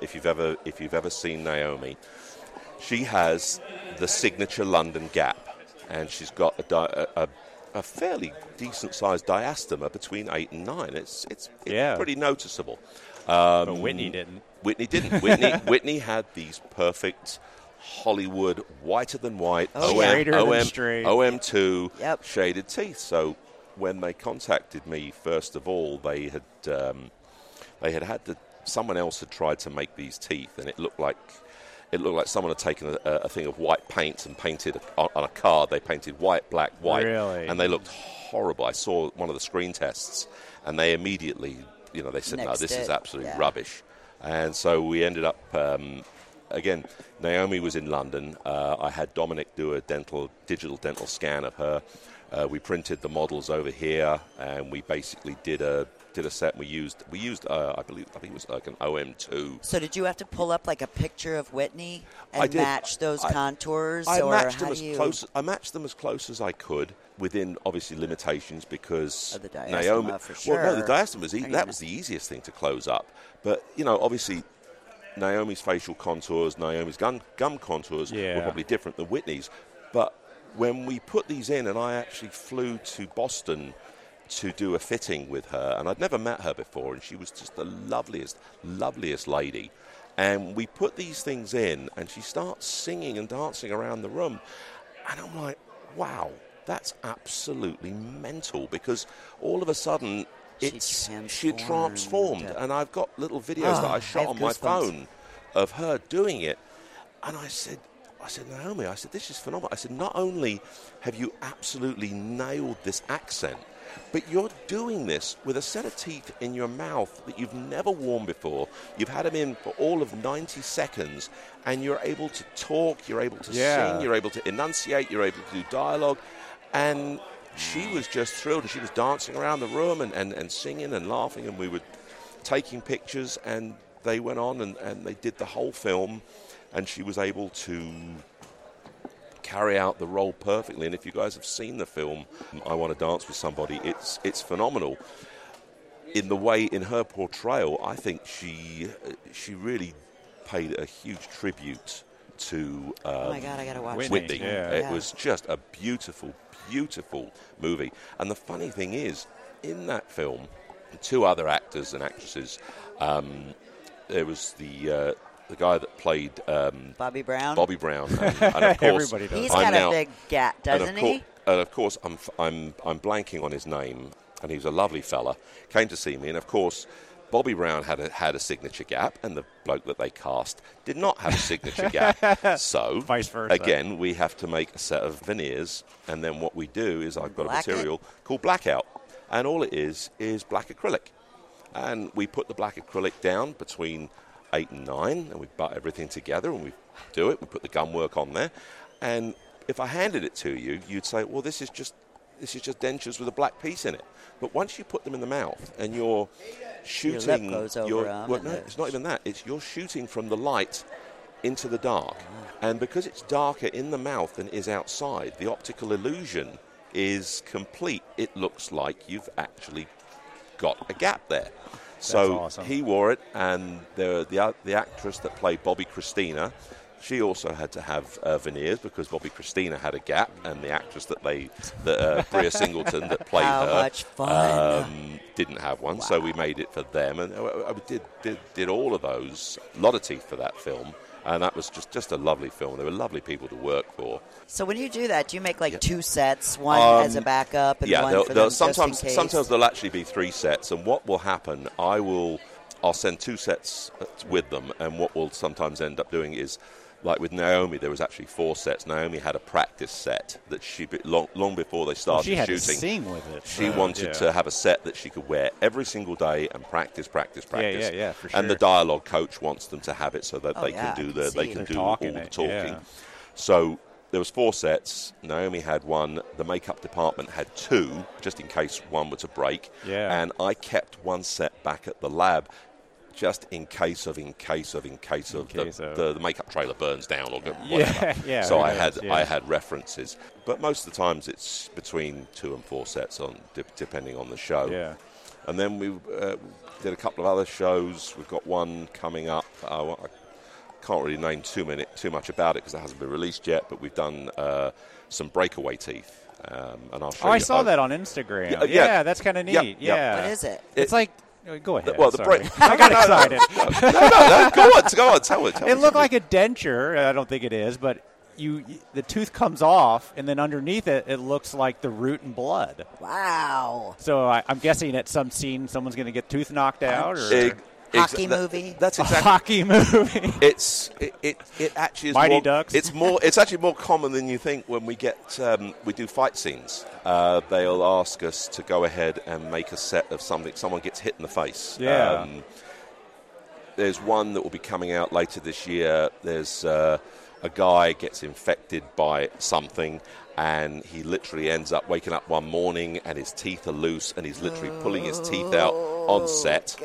if you've ever seen Naomi, she has the signature London gap, and she's got a a fairly decent-sized diastema between 8 and 9. It's pretty noticeable. But Whitney didn't. Whitney had these perfect Hollywood whiter-than-white, OM2 shaded teeth. So when they contacted me, first of all, they had someone else had tried to make these teeth, and it looked like someone had taken a thing of white paint and painted on a card. They painted white, black, white, really? And they looked horrible. I saw one of the screen tests, and they immediately, they said, "No, this is absolute rubbish." And so we ended up again. Naomi was in London. I had Dominic do a digital dental scan of her. We printed the models over here, and we basically did a set. We used I believe it was like an OM2. So did you have to pull up like a picture of Whitney and match those contours? I matched them as close as I could within obviously limitations because the diastema, Naomi. For sure. Well, no, the diastema was the easiest thing to close up. But obviously, Naomi's facial contours, Naomi's gum contours were probably different than Whitney's. But when we put these in, and I actually flew to Boston to do a fitting with her, and I'd never met her before, and she was just the loveliest lady. And we put these things in, and she starts singing and dancing around the room, and I'm like, wow, that's absolutely mental, because all of a sudden she transformed. And I've got little videos that I shot on my phone of her doing it, and I said, Naomi, this is phenomenal. I said, not only have you absolutely nailed this accent, but you're doing this with a set of teeth in your mouth that you've never worn before. You've had them in for all of 90 seconds, and you're able to talk, you're able to sing, you're able to enunciate, you're able to do dialogue. And she was just thrilled, and she was dancing around the room and singing and laughing, and we were taking pictures, and they went on and they did the whole film, and she was able to carry out the role perfectly. And if you guys have seen the film, I Want to Dance with Somebody, it's phenomenal. In the way, in her portrayal, I think she really paid a huge tribute to oh my God, I gotta watch Whitney. Yeah. It was just a beautiful, beautiful movie. And the funny thing is, in that film, two other actors and actresses, there was the guy that played Bobby Brown, and of course, he's got a big gap, doesn't he? And of course, I'm blanking on his name, and he was a lovely fella. Came to see me, and of course, Bobby Brown had a signature gap, and the bloke that they cast did not have a signature gap. So, vice versa. Again, we have to make a set of veneers, and then what we do is I've got a material called blackout, and all it is black acrylic, and we put the black acrylic down between 8 and 9, and we butt everything together, and we do it. We put the gum work on there, and if I handed it to you, you'd say, "Well, this is just dentures with a black piece in it." But once you put them in the mouth, and you're shooting, your lip goes over it's not even that. It's you're shooting from the light into the dark, and because it's darker in the mouth than it is outside, the optical illusion is complete. It looks like you've actually got a gap there. So awesome. He wore it, and the actress that played Bobby Christina, she also had to have veneers because Bobby Christina had a gap, and the actress that Bria Singleton that played her didn't have one. Wow. So we made it for them, and I did all of those, a lot of teeth for that film. And that was just a lovely film. They were lovely people to work for. So when you do that, do you make like two sets, one as a backup and one for them just in case? Sometimes there'll actually be three sets. And what will happen, I'll send two sets with them. And what we'll sometimes end up doing is, like with Naomi, there was actually 4 sets. Naomi had a practice set that she long before they started shooting. She had to sing with it. She wanted to have a set that she could wear every single day and practice. Yeah, for sure. And the dialogue coach wants them to have it so that they can do all the talking. Yeah. So there was 4 sets. Naomi had 1. The makeup department had 2, just in case one were to break. Yeah. And I kept 1 set back at the lab, just in case the makeup trailer burns down or whatever. So I had references. But most of the times it's between 2 and 4 sets on, depending on the show. Yeah. And then we did a couple of other shows. We've got one coming up. I can't really name too much about it because it hasn't been released yet, but we've done some breakaway teeth. And I'll show you. I saw that on Instagram. Yeah, that's kind of neat. Yeah. What is it? It's like... Go ahead. Well, I got excited. No. Go on. Tell it. It looked like a denture. I don't think it is, but the tooth comes off, and then underneath it, it looks like the root and blood. Wow. So I'm guessing at some scene, someone's going to get tooth knocked out. Hockey movie. That's exactly. A hockey movie. It actually is Mighty more, Ducks. It's actually more common than you think when we get we do fight scenes. They'll ask us to go ahead and make a set of something. Someone gets hit in the face. Yeah. There's one that will be coming out later this year. There's a guy gets infected by something. And he literally ends up waking up one morning and his teeth are loose and he's literally pulling his teeth out on set.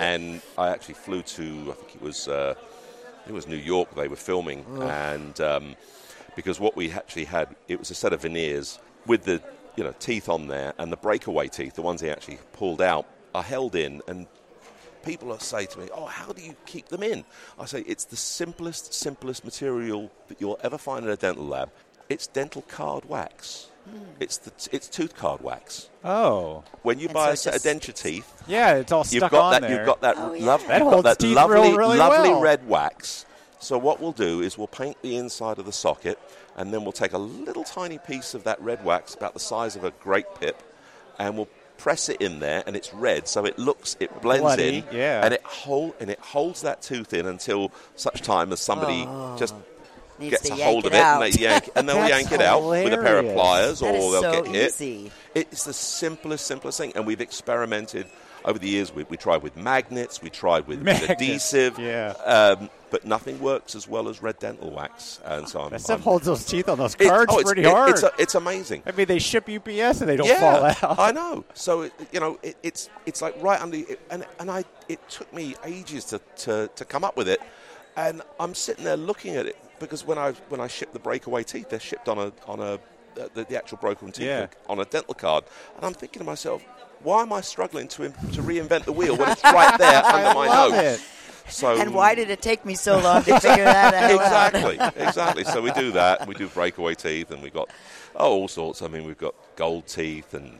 And I actually flew to, I think it was New York they were filming. And because what we actually had, it was a set of veneers with the teeth on there, and the breakaway teeth, the ones he actually pulled out, are held in. And people say to me, oh, how do you keep them in? I say, it's the simplest material that you'll ever find in a dental lab. It's dental card wax. It's tooth card wax. Oh. When you buy a set of denture teeth, it's all stuck on there. You've got that lovely red wax. So what we'll do is we'll paint the inside of the socket, and then we'll take a little tiny piece of that red wax, about the size of a grape pip, and we'll press it in there, and it's red, so it blends bloody, in, and it holds that tooth in until such time as somebody just gets a hold of it, and they yank, and they'll yank it out with a pair of pliers, or they'll get hit. It's the simplest thing, and we've experimented over the years. We tried with magnets, we tried with adhesive, but nothing works as well as red dental wax. And so that stuff holds those teeth on those cards pretty hard. It's amazing. I mean, they ship UPS and they don't fall out. I know. So it's like right under, and it took me ages to come up with it, and I'm sitting there looking at it. Because when I ship the breakaway teeth, they're shipped on the actual broken teeth on a dental card, and I'm thinking to myself, why am I struggling to reinvent the wheel when it's right there under my nose? So, and why did it take me so long to figure that out? Exactly. So we do that. We do breakaway teeth, and we got all sorts. I mean, we've got gold teeth, and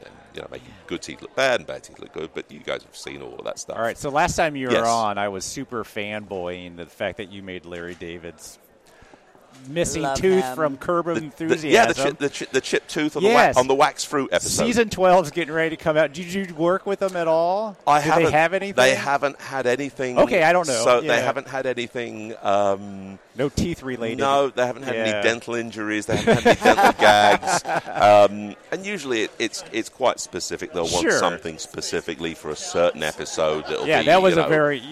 making good teeth look bad and bad teeth look good. But you guys have seen all of that stuff. All right. So last time you were on, I was super fanboying the fact that you made Larry David's missing Love tooth him. From Curb Your Enthusiasm. The chipped tooth on the wax fruit episode. Season 12's getting ready to come out. Did you work with them at all? Did they have anything? They haven't had anything. Okay, I don't know. So they haven't had anything. No teeth related. No, they haven't had any dental injuries. They haven't had any dental gags. And usually it's quite specific. They'll want something specifically for a certain episode. That was a very,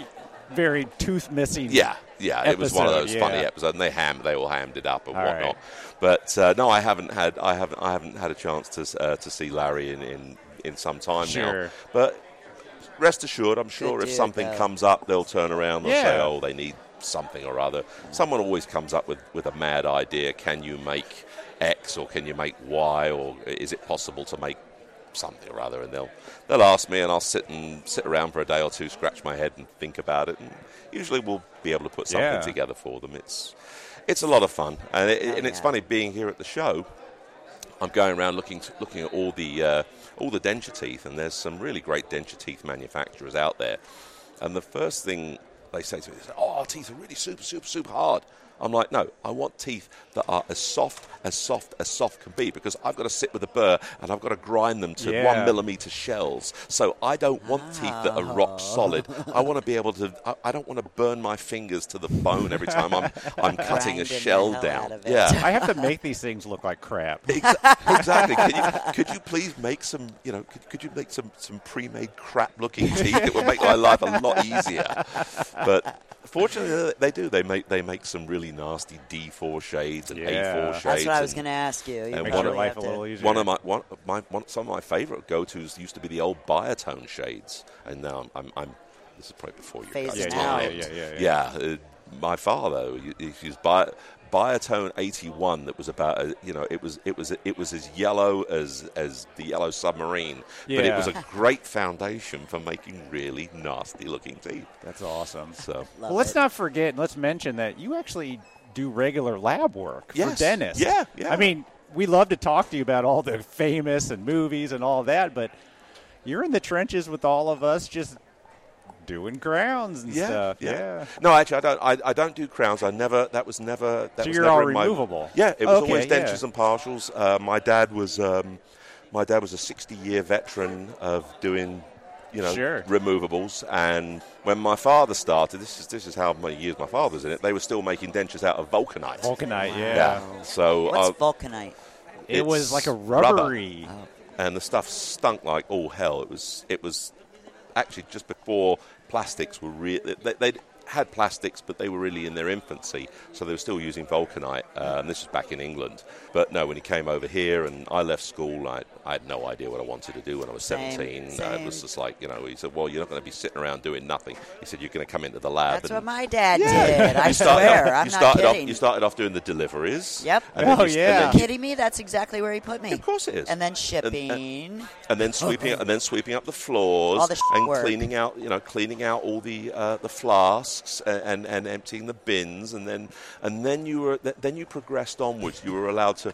very tooth missing. Yeah, it was one of those funny episodes, and they all hammed it up and all whatnot. Right. But no, I haven't had a chance to see Larry in some time now. But rest assured, I'm sure if something comes up, they'll turn around. They'll say, "Oh, they need something or other." Someone always comes up with a mad idea. Can you make X, or can you make Y, or is it possible to make something or other? And they'll ask me, and I'll sit around for a day or two, scratch my head and think about it, and usually we'll be able to put something together for them. It's a lot of fun, and it's funny being here at the show. I'm going around looking at all the denture teeth, and there's some really great denture teeth manufacturers out there, and the first thing they say to me is, "Oh, our teeth are really super hard." I'm like, no, I want teeth that are as soft can be, because I've got to sit with a burr and I've got to grind them to 1 millimeter shells. So I don't want teeth that are rock solid. I want to be able to. I don't want to burn my fingers to the bone every time I'm cutting a shell down. Yeah, I have to make these things look like crap. Exactly. Could you please make some? Could you make some pre-made crap looking teeth that would make my life a lot easier? But fortunately, they do. They make some really nasty D4 shades and A4 shades. That's what I was going to ask you. And makes your life a little easier. Some of my favorite go-tos used to be the old Biotone shades, and now this is probably before your guys' time. Yeah. my father. He was Biotone 81. That was about it was as yellow as the Yellow Submarine. Yeah. But it was a great foundation for making really nasty looking teeth. That's awesome. So well, let's not forget. Let's mention that you actually do regular lab work for dentists. Yeah, yeah. I mean, we love to talk to you about all the famous and movies and all that, but you're in the trenches with all of us, just doing crowns and stuff. Yeah. Yeah. No, actually, I don't do crowns. I never. That was never. That so was you're never all in removable. It was always dentures and partials. My dad was a 60-year veteran of doing, removables. And when my father started, this is how many years my father's in it. They were still making dentures out of vulcanite. Vulcanite. So what's vulcanite? It was like a rubbery. Rubber. Oh. And the stuff stunk like all hell. It was actually just before plastics were really... They had plastics, but they were really in their infancy, so they were still using vulcanite, and this was back in England. But no, when he came over here and I left school, I had no idea what I wanted to do when I was 17. It was just like, he said, well, you're not going to be sitting around doing nothing. He said, you're going to come into the lab. That's what my dad did. I swear, I'm not kidding. You started off doing the deliveries. Yep. Are you kidding me? That's exactly where he put me. Of course it is. And then shipping. And then sweeping up, the floors. All the and work. Cleaning out all the flasks. And emptying the bins, and then you progressed onwards. You were allowed to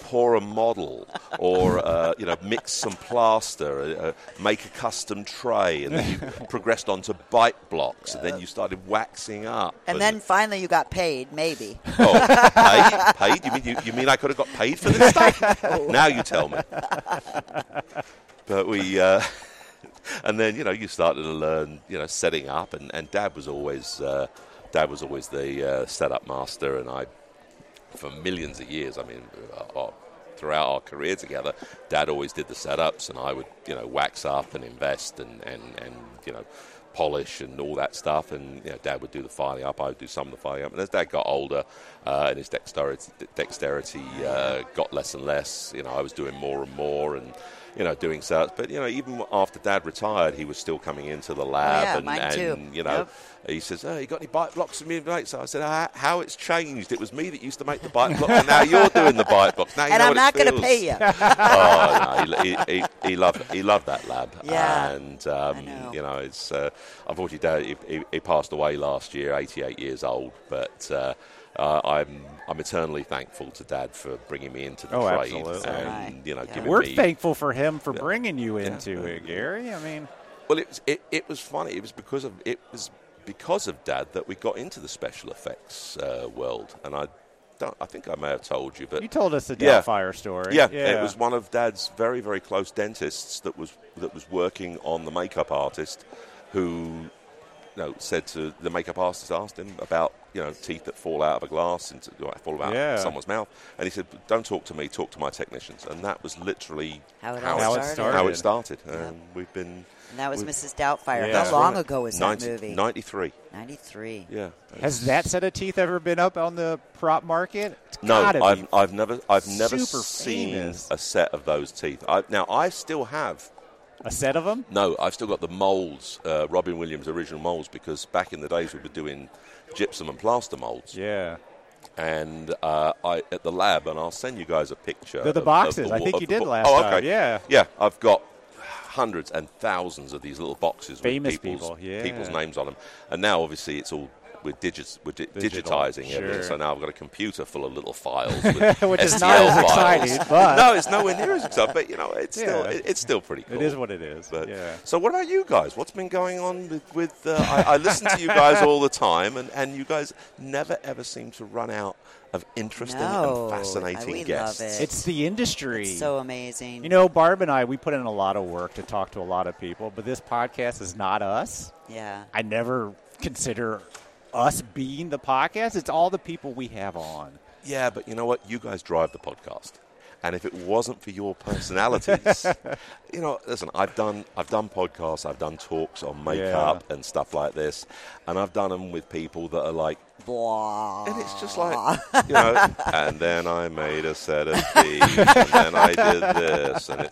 pour a model or mix some plaster, make a custom tray, and then you progressed onto bite blocks, and then you started waxing up. And then finally you got paid, maybe. Oh, paid? You mean I could have got paid for this stuff? Now you tell me. But we. And then you started to learn setting up, and Dad was always the setup master, and I for millions of years. I mean, throughout our career together, Dad always did the setups, and I would wax up and invest and polish and all that stuff, and Dad would do the filing up, I would do some of the filing up. And as Dad got older, and his dexterity got less and less, I was doing more and more, and. Doing sales. But, even after Dad retired, he was still coming into the lab. Yeah, mine too. He says, oh, you got any bite blocks for me? So I said, how it's changed. It was me that used to make the bite blocks, and now you're doing the bite blocks. Now you know what it feels. And I'm not going to pay you. He loved that lab. Yeah, and, I know. It's, unfortunately, Dad, he passed away last year, 88 years old, but... I'm eternally thankful to Dad for bringing me into the trade. Absolutely. And, giving We're thankful for him for bringing you into it, Gary. I mean, well, it was funny. It was because of Dad that we got into the special effects world. And I think I may have told you, but you told us the Doubtfire story. Yeah. It was one of Dad's very, very close dentists that was working on the makeup artist who. Said to the makeup artist, asked him about teeth that fall out of a glass and fall out of someone's mouth, and he said, "Don't talk to me, talk to my technicians." And that was literally how it started. And we've been. And that was Mrs. Doubtfire. Yeah. How long ago was that movie? 93. 93. Yeah. Has that set of teeth ever been up on the prop market? No, I've never seen a set of those teeth. I still have. A set of them? No, I've still got the moulds, Robin Williams' original moulds, because back in the days we were doing gypsum and plaster moulds. Yeah. And at the lab, and I'll send you guys a picture. They're the boxes. I think you did last time. Oh, okay. Yeah. Yeah, I've got hundreds and thousands of these little boxes with people's names on them. And now, obviously, it's all... We're digitizing everything, so now I've got a computer full of little files, with which is not as exciting. But no, it's nowhere near as exciting. But it's still pretty cool. It is what it is. But, so, what about you guys? What's been going on with I listen to you guys all the time, and you guys never ever seem to run out of interesting and fascinating guests. Love it. It's the industry. It's so amazing. Barb and I, we put in a lot of work to talk to a lot of people, but this podcast is not us. Yeah, I never consider. Us being the podcast, it's all the people we have on. Yeah, but you know what? You guys drive the podcast. And if it wasn't for your personalities, you know, listen, I've done podcasts, I've done talks on makeup and stuff like this, and I've done them with people that are like, blah. And it's just like, you know, and then I made a set of these, and then I did this, and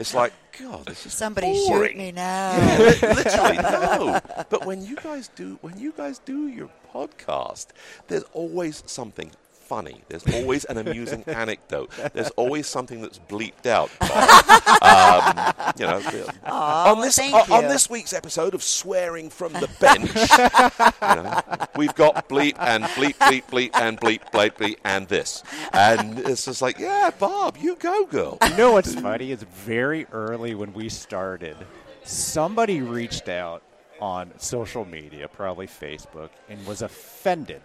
it's like, God, this is somebody boring. Shoot me now. Yeah, literally, no. But when you guys do your podcast, there's always something funny. There's always an amusing anecdote. There's always something that's bleeped out. You know, on this week's episode of Swearing from the Bench, you know, we've got bleep and bleep, bleep, bleep, and bleep, bleep, bleep, and this. And it's just like, yeah, Bob, you go, girl. You know what's funny? It's very early when we started. Somebody reached out on social media, probably Facebook, and was offended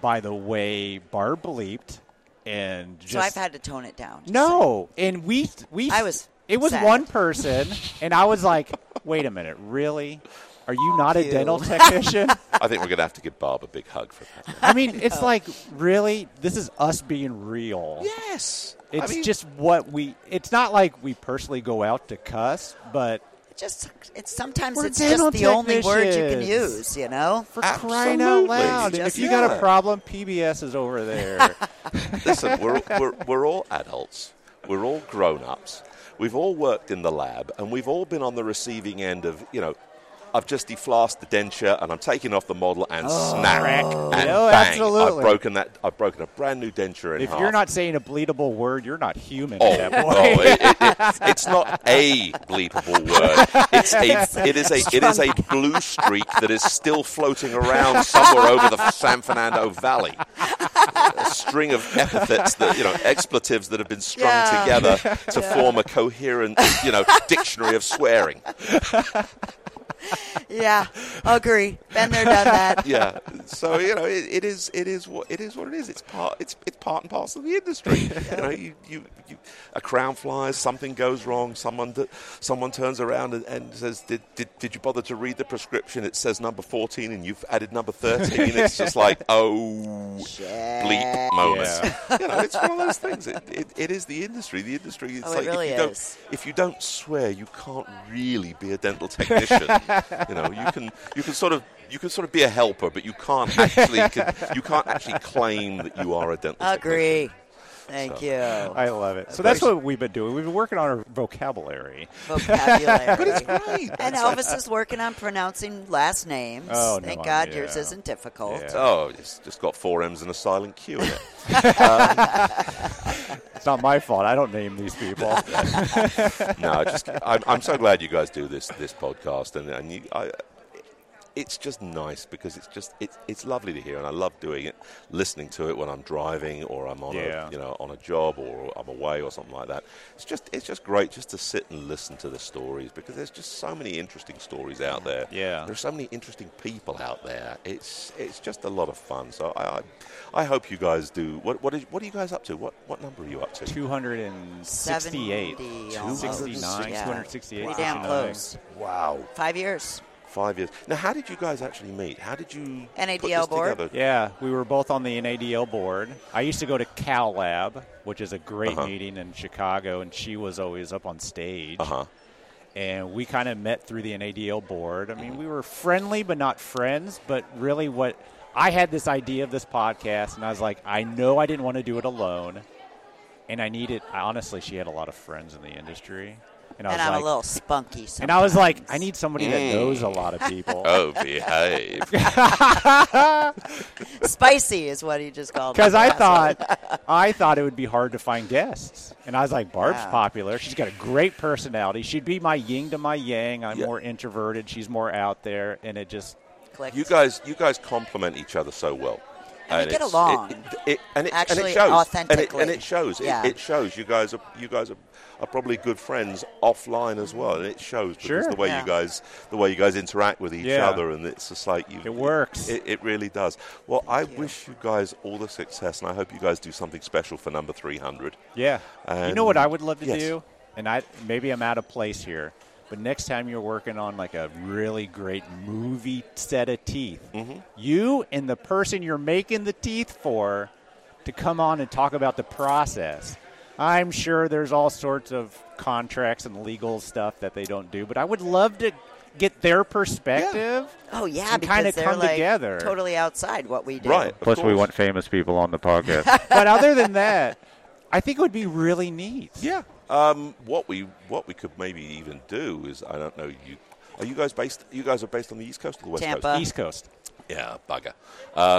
by the way Barb bleeped, and just, so I've had to tone it down. No, so. And it was sad. One person, and I was like, "Wait a minute, really? Are you not a dental technician?" I think we're gonna have to give Barb a big hug for that. I mean, it's like, really, this is us being real. Yes, it's just what we. It's not like we personally go out to cuss, but. Just it's sometimes we're it's just the only word you can use, you know? For absolutely. Crying out loud. Just, if you got a problem, PBS is over there. Listen, we're all adults. We're all grown-ups. We've all worked in the lab, and we've all been on the receiving end of, you know, I've just deflossed the denture, and I'm taking off the model, and snarrack, and bang. Absolutely. I've broken a brand new denture in half. If you're not saying a bleedable word, you're not human. Oh, that boy. No, it's not a bleedable word. It is a blue streak that is still floating around somewhere over the San Fernando Valley. A string of epithets that, you know, expletives that have been strung together to form a coherent, you know, dictionary of swearing. Yeah, agree. Been there, done that. Yeah, so you know, it is what it is. It's part and parcel of the industry. Yeah. You know, a crown flies, something goes wrong. Someone turns around and says, "Did you bother to read the prescription? It says number 14, and you've added number 13." It's just like, oh, bleep moments. Yeah. You know, it's one of those things. It is the industry. The industry. It's like, it really if you don't swear, you can't really be a dental technician. You know, you can sort of be a helper, but you can't actually claim that you are a dental technician. Thank you. I love it. So that's what we've been doing. We've been working on our vocabulary. But it's great. And Elvis is working on pronouncing last names. Oh, thank God yours isn't difficult. Yeah. Oh, it's just got four M's and a silent Q in it. It's not my fault. I don't name these people. No, I'm so glad you guys do this podcast, and you. It's just nice because it's lovely to hear, and I love doing it, listening to it when I'm driving or I'm on a job or I'm away or something like that. It's just great just to sit and listen to the stories, because there's just so many interesting stories out there. Yeah, there's so many interesting people out there. It's just a lot of fun. So I hope you guys do. What are you guys up to? What number are you up to? 268, 269, 268. Pretty damn close. Wow. 5 years. 5 years. Now, how did you guys actually meet? How did you NADL put this board together? Yeah, we were both on the NADL board. I used to go to Cal Lab, which is a great meeting in Chicago, and she was always up on stage. Uh-huh. And we kind of met through the NADL board. I mean, we were friendly but not friends, but really what I had this idea of this podcast, and I was like, I know I didn't want to do it alone, and I needed – honestly, she had a lot of friends in the industry. And I'm like, a little spunky sometimes. And I was like, I need somebody that knows a lot of people. Oh, behave. Spicy is what he just called it. Because I thought it would be hard to find guests. And I was like, Barb's popular. She's got a great personality. She'd be my yin to my yang. I'm more introverted. She's more out there. And it just clicked. You guys complement each other so well. And we get along. Actually, authentically. And it shows. Yeah. It shows. You guys are probably good friends offline as well, and it shows because the way you guys interact with each other, and it's just like it works. It really does. Well, I wish you guys all the success, and I hope you guys do something special for number 300. Yeah. And you know what I would love to do, and maybe I'm out of place here, but next time you're working on like a really great movie set of teeth, you and the person you're making the teeth for to come on and talk about the process. I'm sure there's all sorts of contracts and legal stuff that they don't do, but I would love to get their perspective. Yeah. Oh, yeah, and because they're come like together. Totally outside what we do. Right. Plus, we want famous people on the podcast. But other than that, I think it would be really neat. Yeah. What we could maybe even do is, I don't know, you guys are based on the East Coast or the West Tampa. Coast? East Coast. Yeah, bugger.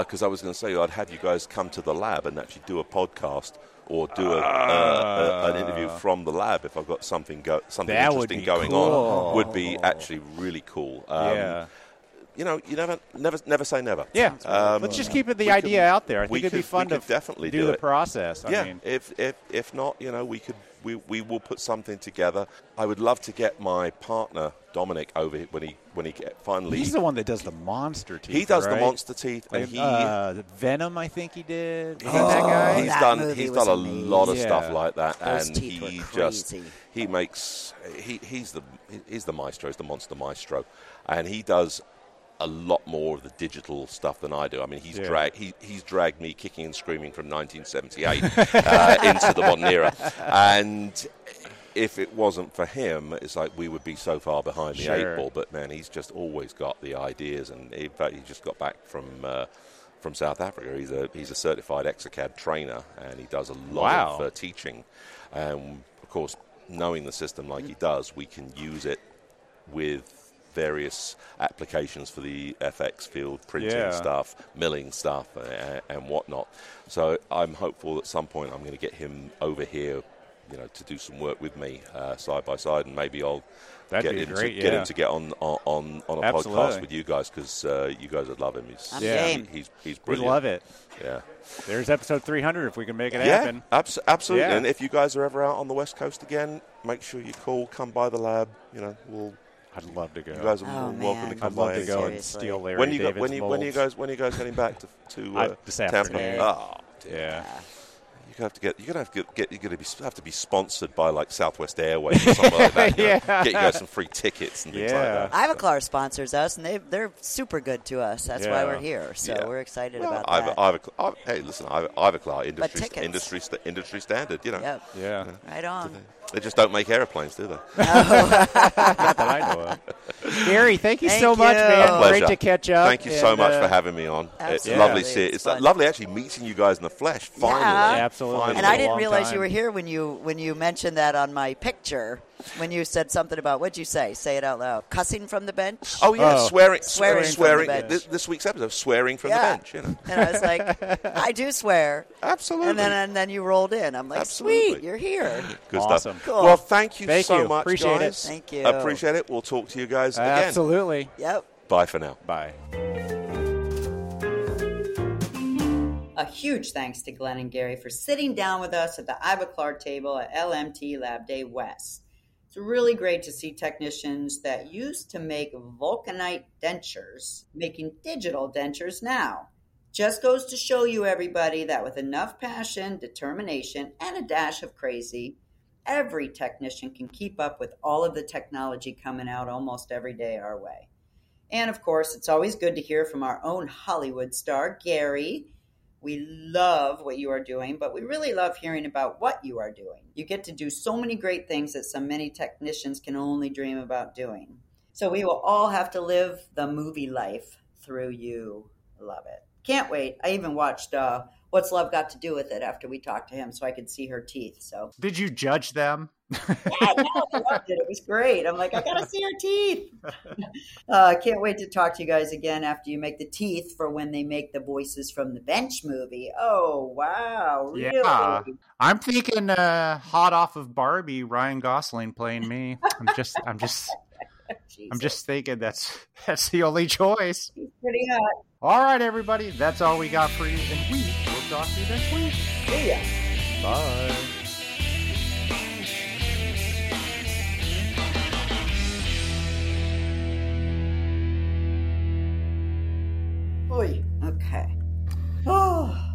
Because I was going to say, I'd have you guys come to the lab and actually do a podcast or do an interview from the lab if I've got something interesting going on. Would be actually really cool. Yeah. You know, you never say never. Yeah. Let's just keep the idea out there. I think it'd be fun to definitely do the process. I mean. If not, you know, we will put something together. I would love to get my partner Dominic over here when he finally. He's the one that does the monster teeth. He does the monster teeth, and Venom. I think he did. He's done amazing. A lot of stuff like that, those and teeth he were crazy. He's the maestro. He's the monster maestro, and he does a lot more of the digital stuff than I do. I mean, he's dragged me kicking and screaming from 1978 into the modern era. And if it wasn't for him, it's like we would be so far behind the eight ball. But, man, he's just always got the ideas. And, in fact, he just got back from South Africa. He's a certified exocad trainer, and he does a lot of teaching. And, of course, knowing the system like he does, we can use it with various applications for the FX field, printing stuff, milling stuff, and whatnot. So I'm hopeful at some point I'm going to get him over here, you know, to do some work with me side by side, and maybe I'll get him to get on a Absolutely. Podcast with you guys, because you guys would love him. He's brilliant. We love it. Yeah. There's episode 300 if we can make it happen. Absolutely. Yeah. And if you guys are ever out on the West Coast again, make sure you come by the lab. You know, I'd love to go. You guys are welcome to come by. I'd love to go and steal Larry David's molds. When are you guys heading back to Tampa? Oh, yeah. You're gonna have to be sponsored by like Southwest Airways or something like that. Get you guys some free tickets and things like that. Ivoclar sponsors us, and they're super good to us. That's why we're here. So we're excited about that. Hey, listen, Ivoclar industry standard. You know. Yep. Yeah. Right on. They just don't make airplanes, do they? No. Not that I know of. Gary, thank you so much, man. Pleasure. Great to catch up. Thank you so much for having me on. Absolutely. It's lovely to see it. It's lovely actually meeting you guys in the flesh, finally. Yeah, absolutely. Finally. And I didn't realize you were here when you mentioned that on my picture. When you said something about, what'd you say? Say it out loud. Cussing from the bench? Oh, yeah, swearing from the bench. This week's episode, swearing from the bench. You know. And I was like, I do swear. Absolutely. And then you rolled in. I'm like, absolutely. Sweet, you're here. Good awesome. Stuff. Cool. Well, thank you so much, Appreciate guys. It. Thank you. Appreciate it. We'll talk to you guys again. Absolutely. Yep. Bye for now. Bye. A huge thanks to Glenn and Gary for sitting down with us at the Ivoclar table at LMT Lab Day West. It's really great to see technicians that used to make Vulcanite dentures making digital dentures now. Just goes to show you, everybody, that with enough passion, determination, and a dash of crazy, every technician can keep up with all of the technology coming out almost every day our way. And, of course, it's always good to hear from our own Hollywood star, Gary. We love what you are doing, but we really love hearing about what you are doing. You get to do so many great things that so many technicians can only dream about doing. So we will all have to live the movie life through you. Love it. Can't wait. I even watched What's Love Got to Do with It after we talked to him so I could see her teeth. So did you judge them? Yeah, no, I loved it. It was great. I'm like, I got to see her teeth. I can't wait to talk to you guys again after you make the teeth for when they make the Voices from the Bench movie. Oh, wow. Really? Yeah. I'm thinking hot off of Barbie, Ryan Gosling playing me. I'm just Jesus. I'm just thinking that's the only choice. He's pretty hot. All right, everybody. That's all we got for you. And we will talk to you next week. See ya. Bye. Oy. Okay. Oh.